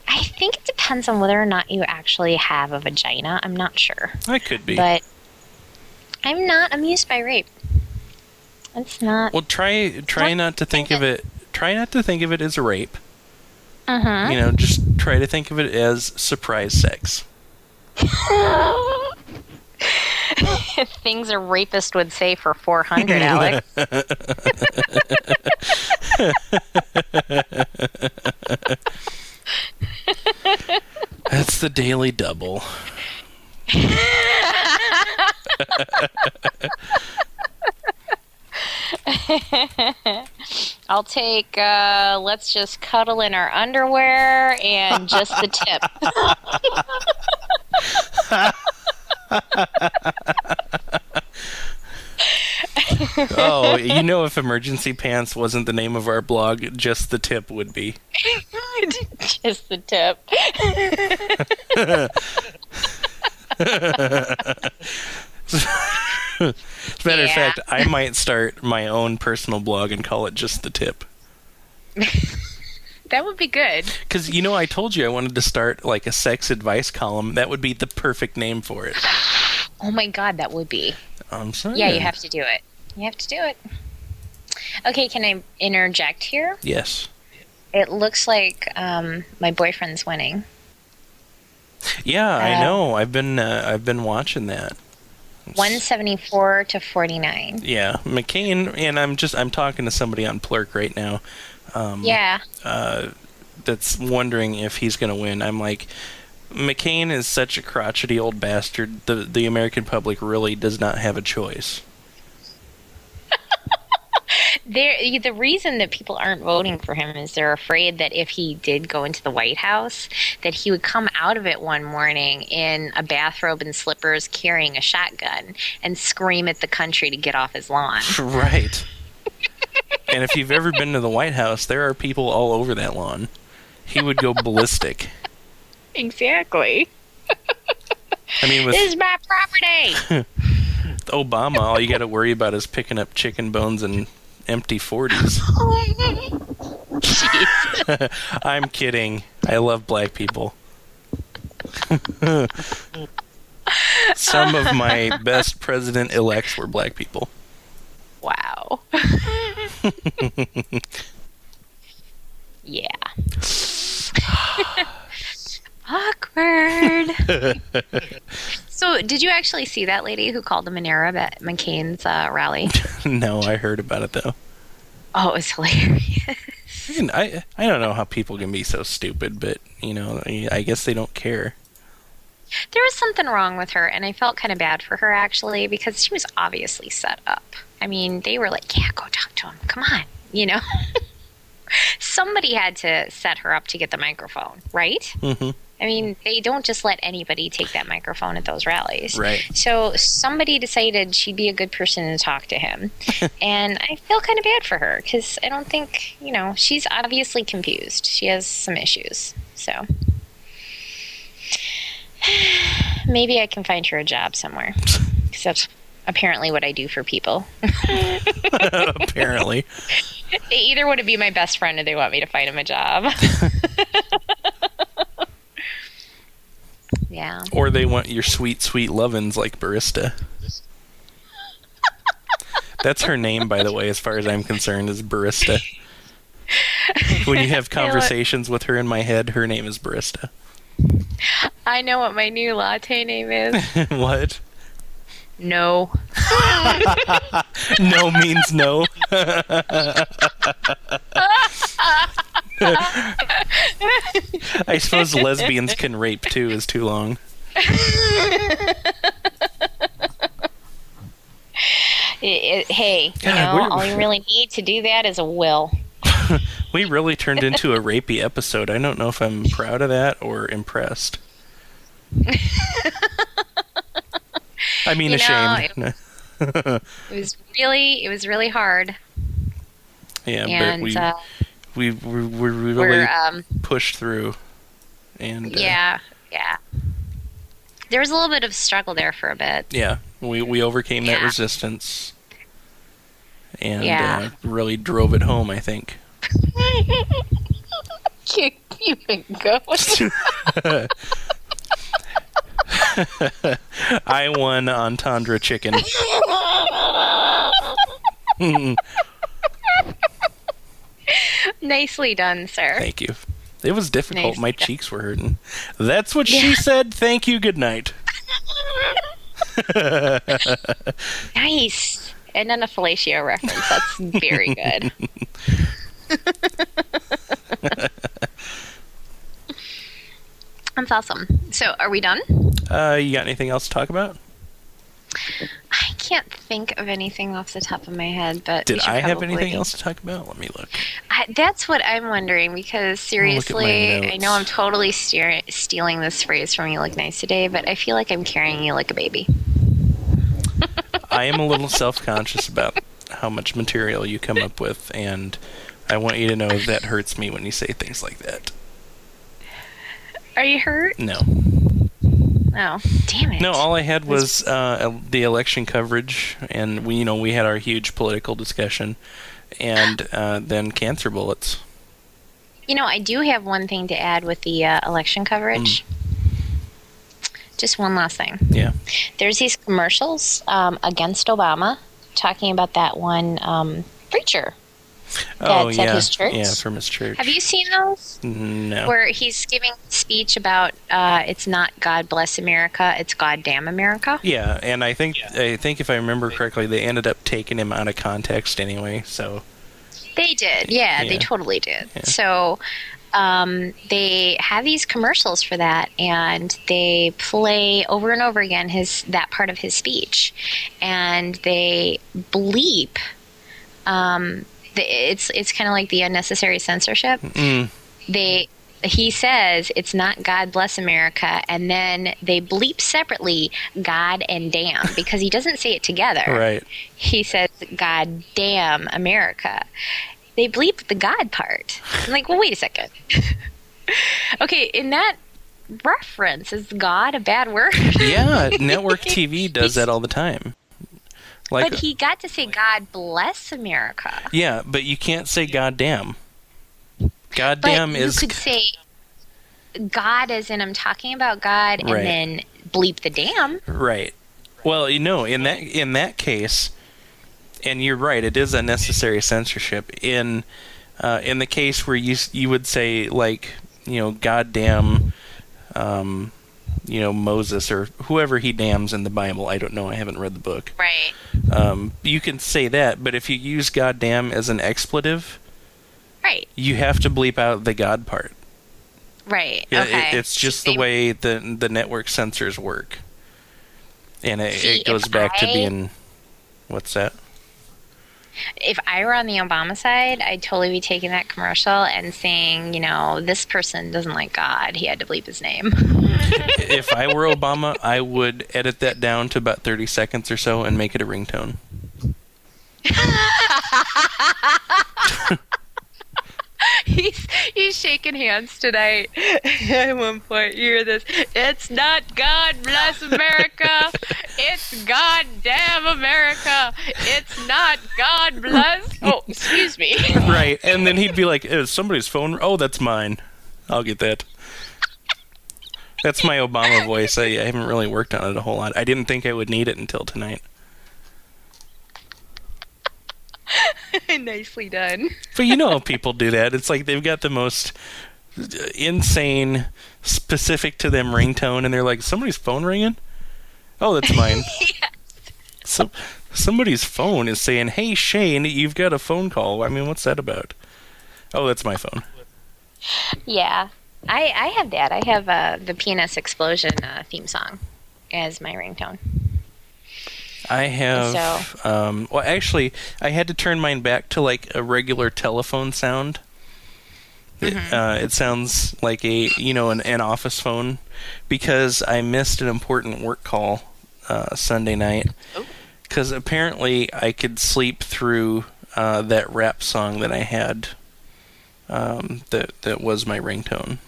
I think it depends on whether or not you actually have a vagina. I'm not sure. I could be. But I'm not amused by rape. It's not... Well, try not to think of it... Try not to think of it as a rape. Uh-huh. You know, just try to think of it as surprise sex. Things a rapist would say for 400, Alex. That's the daily double. I'll take let's just cuddle in our underwear and just the tip. Oh, you know, if Emergency Pants wasn't the name of our blog, Just the Tip would be. Just the tip. As a matter of fact, I might start my own personal blog and call it Just the Tip. That would be good. Because, you know, I told you I wanted to start, like, a sex advice column. That would be the perfect name for it. Oh, my God, that would be. I'm sorry. Yeah, you have to do it. You have to do it. Okay, can I interject here? Yes. It looks like my boyfriend's winning. Yeah, I know. I've been watching that. 174 to 49. Yeah, McCain, and I'm talking to somebody on Plurk right now. That's wondering if he's going to win. I'm like, McCain is such a crotchety old bastard. The American public really does not have a choice. The reason that people aren't voting for him is they're afraid that if he did go into the White House, that he would come out of it one morning in a bathrobe and slippers carrying a shotgun and scream at the country to get off his lawn. Right. And if you've ever been to the White House, there are people all over that lawn. He would go ballistic. Exactly. I mean, this is my property! Obama, all you gotta worry about is picking up chicken bones and empty 40s. Jeez. I'm kidding. I love black people. Some of my best president-elects were black people. Wow. Yeah. Awkward. So, did you actually see that lady who called him an Arab at McCain's rally? No, I heard about it, though. Oh, it was hilarious. I don't know how people can be so stupid, but, you know, I guess they don't care. There was something wrong with her, and I felt kind of bad for her, actually, because she was obviously set up. I mean, they were like, yeah, go talk to him. Come on, you know? Somebody had to set her up to get the microphone, right? Mm-hmm. I mean, they don't just let anybody take that microphone at those rallies. Right. So somebody decided she'd be a good person to talk to him. And I feel kind of bad for her because I don't think, you know, she's obviously confused. She has some issues. So maybe I can find her a job somewhere. Because that's apparently what I do for people. Apparently. They either want to be my best friend or they want me to find them a job. Yeah. Or they want your sweet, sweet lovin's like barista. That's her name, by the way, as far as I'm concerned, is barista. When you have conversations with her in my head, her name is barista. I know what my new latte name is. What? No. No means no. I suppose lesbians can rape too is too long. Hey, you know, all you really need to do that is a will. We really turned into a rapey episode. I don't know if I'm proud of that or impressed. I mean, ashamed. It was really hard. Yeah, and, but we really pushed through. And yeah. There was a little bit of struggle there for a bit. Yeah, we overcame that resistance, and really drove it home, I think. You've been going. I won on Tundra Chicken. Nicely done, sir. Thank you. It was difficult. Nice. My cheeks were hurting. That's what she said. Thank you. Good night. Nice. And then a fellatio reference. That's very good. That's awesome. So, are we done? You got anything else to talk about? I can't think of anything off the top of my head, but did I have anything else to talk about? Let me look. That's what I'm wondering, because seriously, I know I'm totally stealing this phrase from You Look Nice Today, but I feel like I'm carrying you like a baby. I am a little self-conscious about how much material you come up with, and I want you to know that hurts me when you say things like that. Are you hurt? No. Oh, damn it. No, all I had was the election coverage, and we had our huge political discussion, and then cancer bullets. I do have one thing to add with the election coverage. Just one last thing. Yeah. There's these commercials against Obama talking about that one preacher. That's at his church. Yeah, from his church. Have you seen those? No. Where he's giving a speech about it's not God bless America, it's God damn America. Yeah, and I think if I remember correctly, they ended up taking him out of context anyway. So they did. Yeah. They totally did. Yeah. So they have these commercials for that, and they play over and over again that part of his speech, and they bleep. It's kind of like the unnecessary censorship. Mm. He says it's not God bless America, and then they bleep separately God and damn, because he doesn't say it together. Right. He says God damn America. They bleep the God part. I'm like, well, wait a second. Okay, in that reference, is God a bad word? Yeah, network TV does that all the time. Like, but he got to say God bless America. Yeah, but you can't say God damn. God damn is... You could say God as in I'm talking about God, and then bleep the damn. Right. Well, in that case, and you're right, it is unnecessary censorship. In the case where you would say, like, God damn... Moses or whoever he damns in the Bible. I don't know. I haven't read the book. Right. You can say that, but if you use God damn as an expletive, you have to bleep out the God part. Right. Okay. It's just the way the network censors work. And it goes back to being... What's that? If I were on the Obama side, I'd totally be taking that commercial and saying, this person doesn't like God. He had to bleep his name. If I were Obama, I would edit that down to about 30 seconds or so and make it a ringtone. He's shaking hands tonight. At one point, you hear this. It's not God bless America. It's God damn America. It's not God bless. Oh, excuse me. Right. And then he'd be like, is somebody's phone? Oh, that's mine. I'll get that. That's my Obama voice. I haven't really worked on it a whole lot. I didn't think I would need it until tonight. Nicely done. But how people do that. It's like they've got the most insane, specific to them ringtone, and they're like, somebody's phone ringing? Oh, that's mine. Yes. So, somebody's phone is saying, hey, Shane, you've got a phone call. I mean, what's that about? Oh, that's my phone. Yeah. I have that. I have the Penis Explosion theme song as my ringtone. I have, well, actually, I had to turn mine back to, like, a regular telephone sound. Mm-hmm. It sounds like an office phone, because I missed an important work call Sunday night, because apparently I could sleep through that rap song that I had that was my ringtone.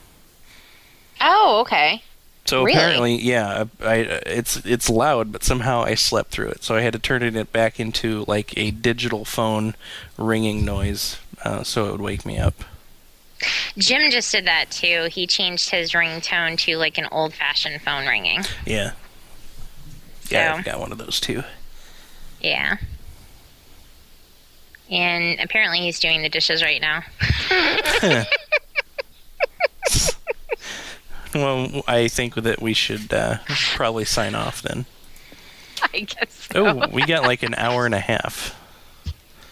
Oh, okay. So apparently, it's loud, but somehow I slept through it. So I had to turn it back into like a digital phone ringing noise so it would wake me up. Jim just did that too. He changed his ringtone to like an old-fashioned phone ringing. Yeah. Yeah, so, I've got one of those too. Yeah. And apparently he's doing the dishes right now. Well, I think that we should probably sign off then. I guess so. Oh, we got like an hour and a half.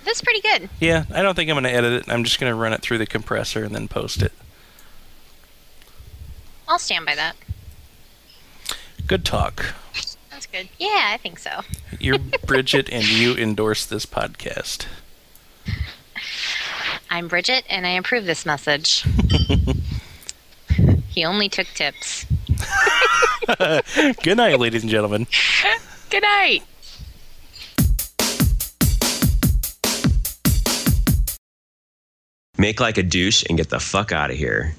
That's pretty good. Yeah, I don't think I'm going to edit it. I'm just going to run it through the compressor and then post it. I'll stand by that. Good talk. That's good. Yeah, I think so. You're Bridget, and you endorse this podcast. I'm Bridget, and I approve this message. He only took tips. Good night, ladies and gentlemen. Good night. Make like a douche and get the fuck out of here.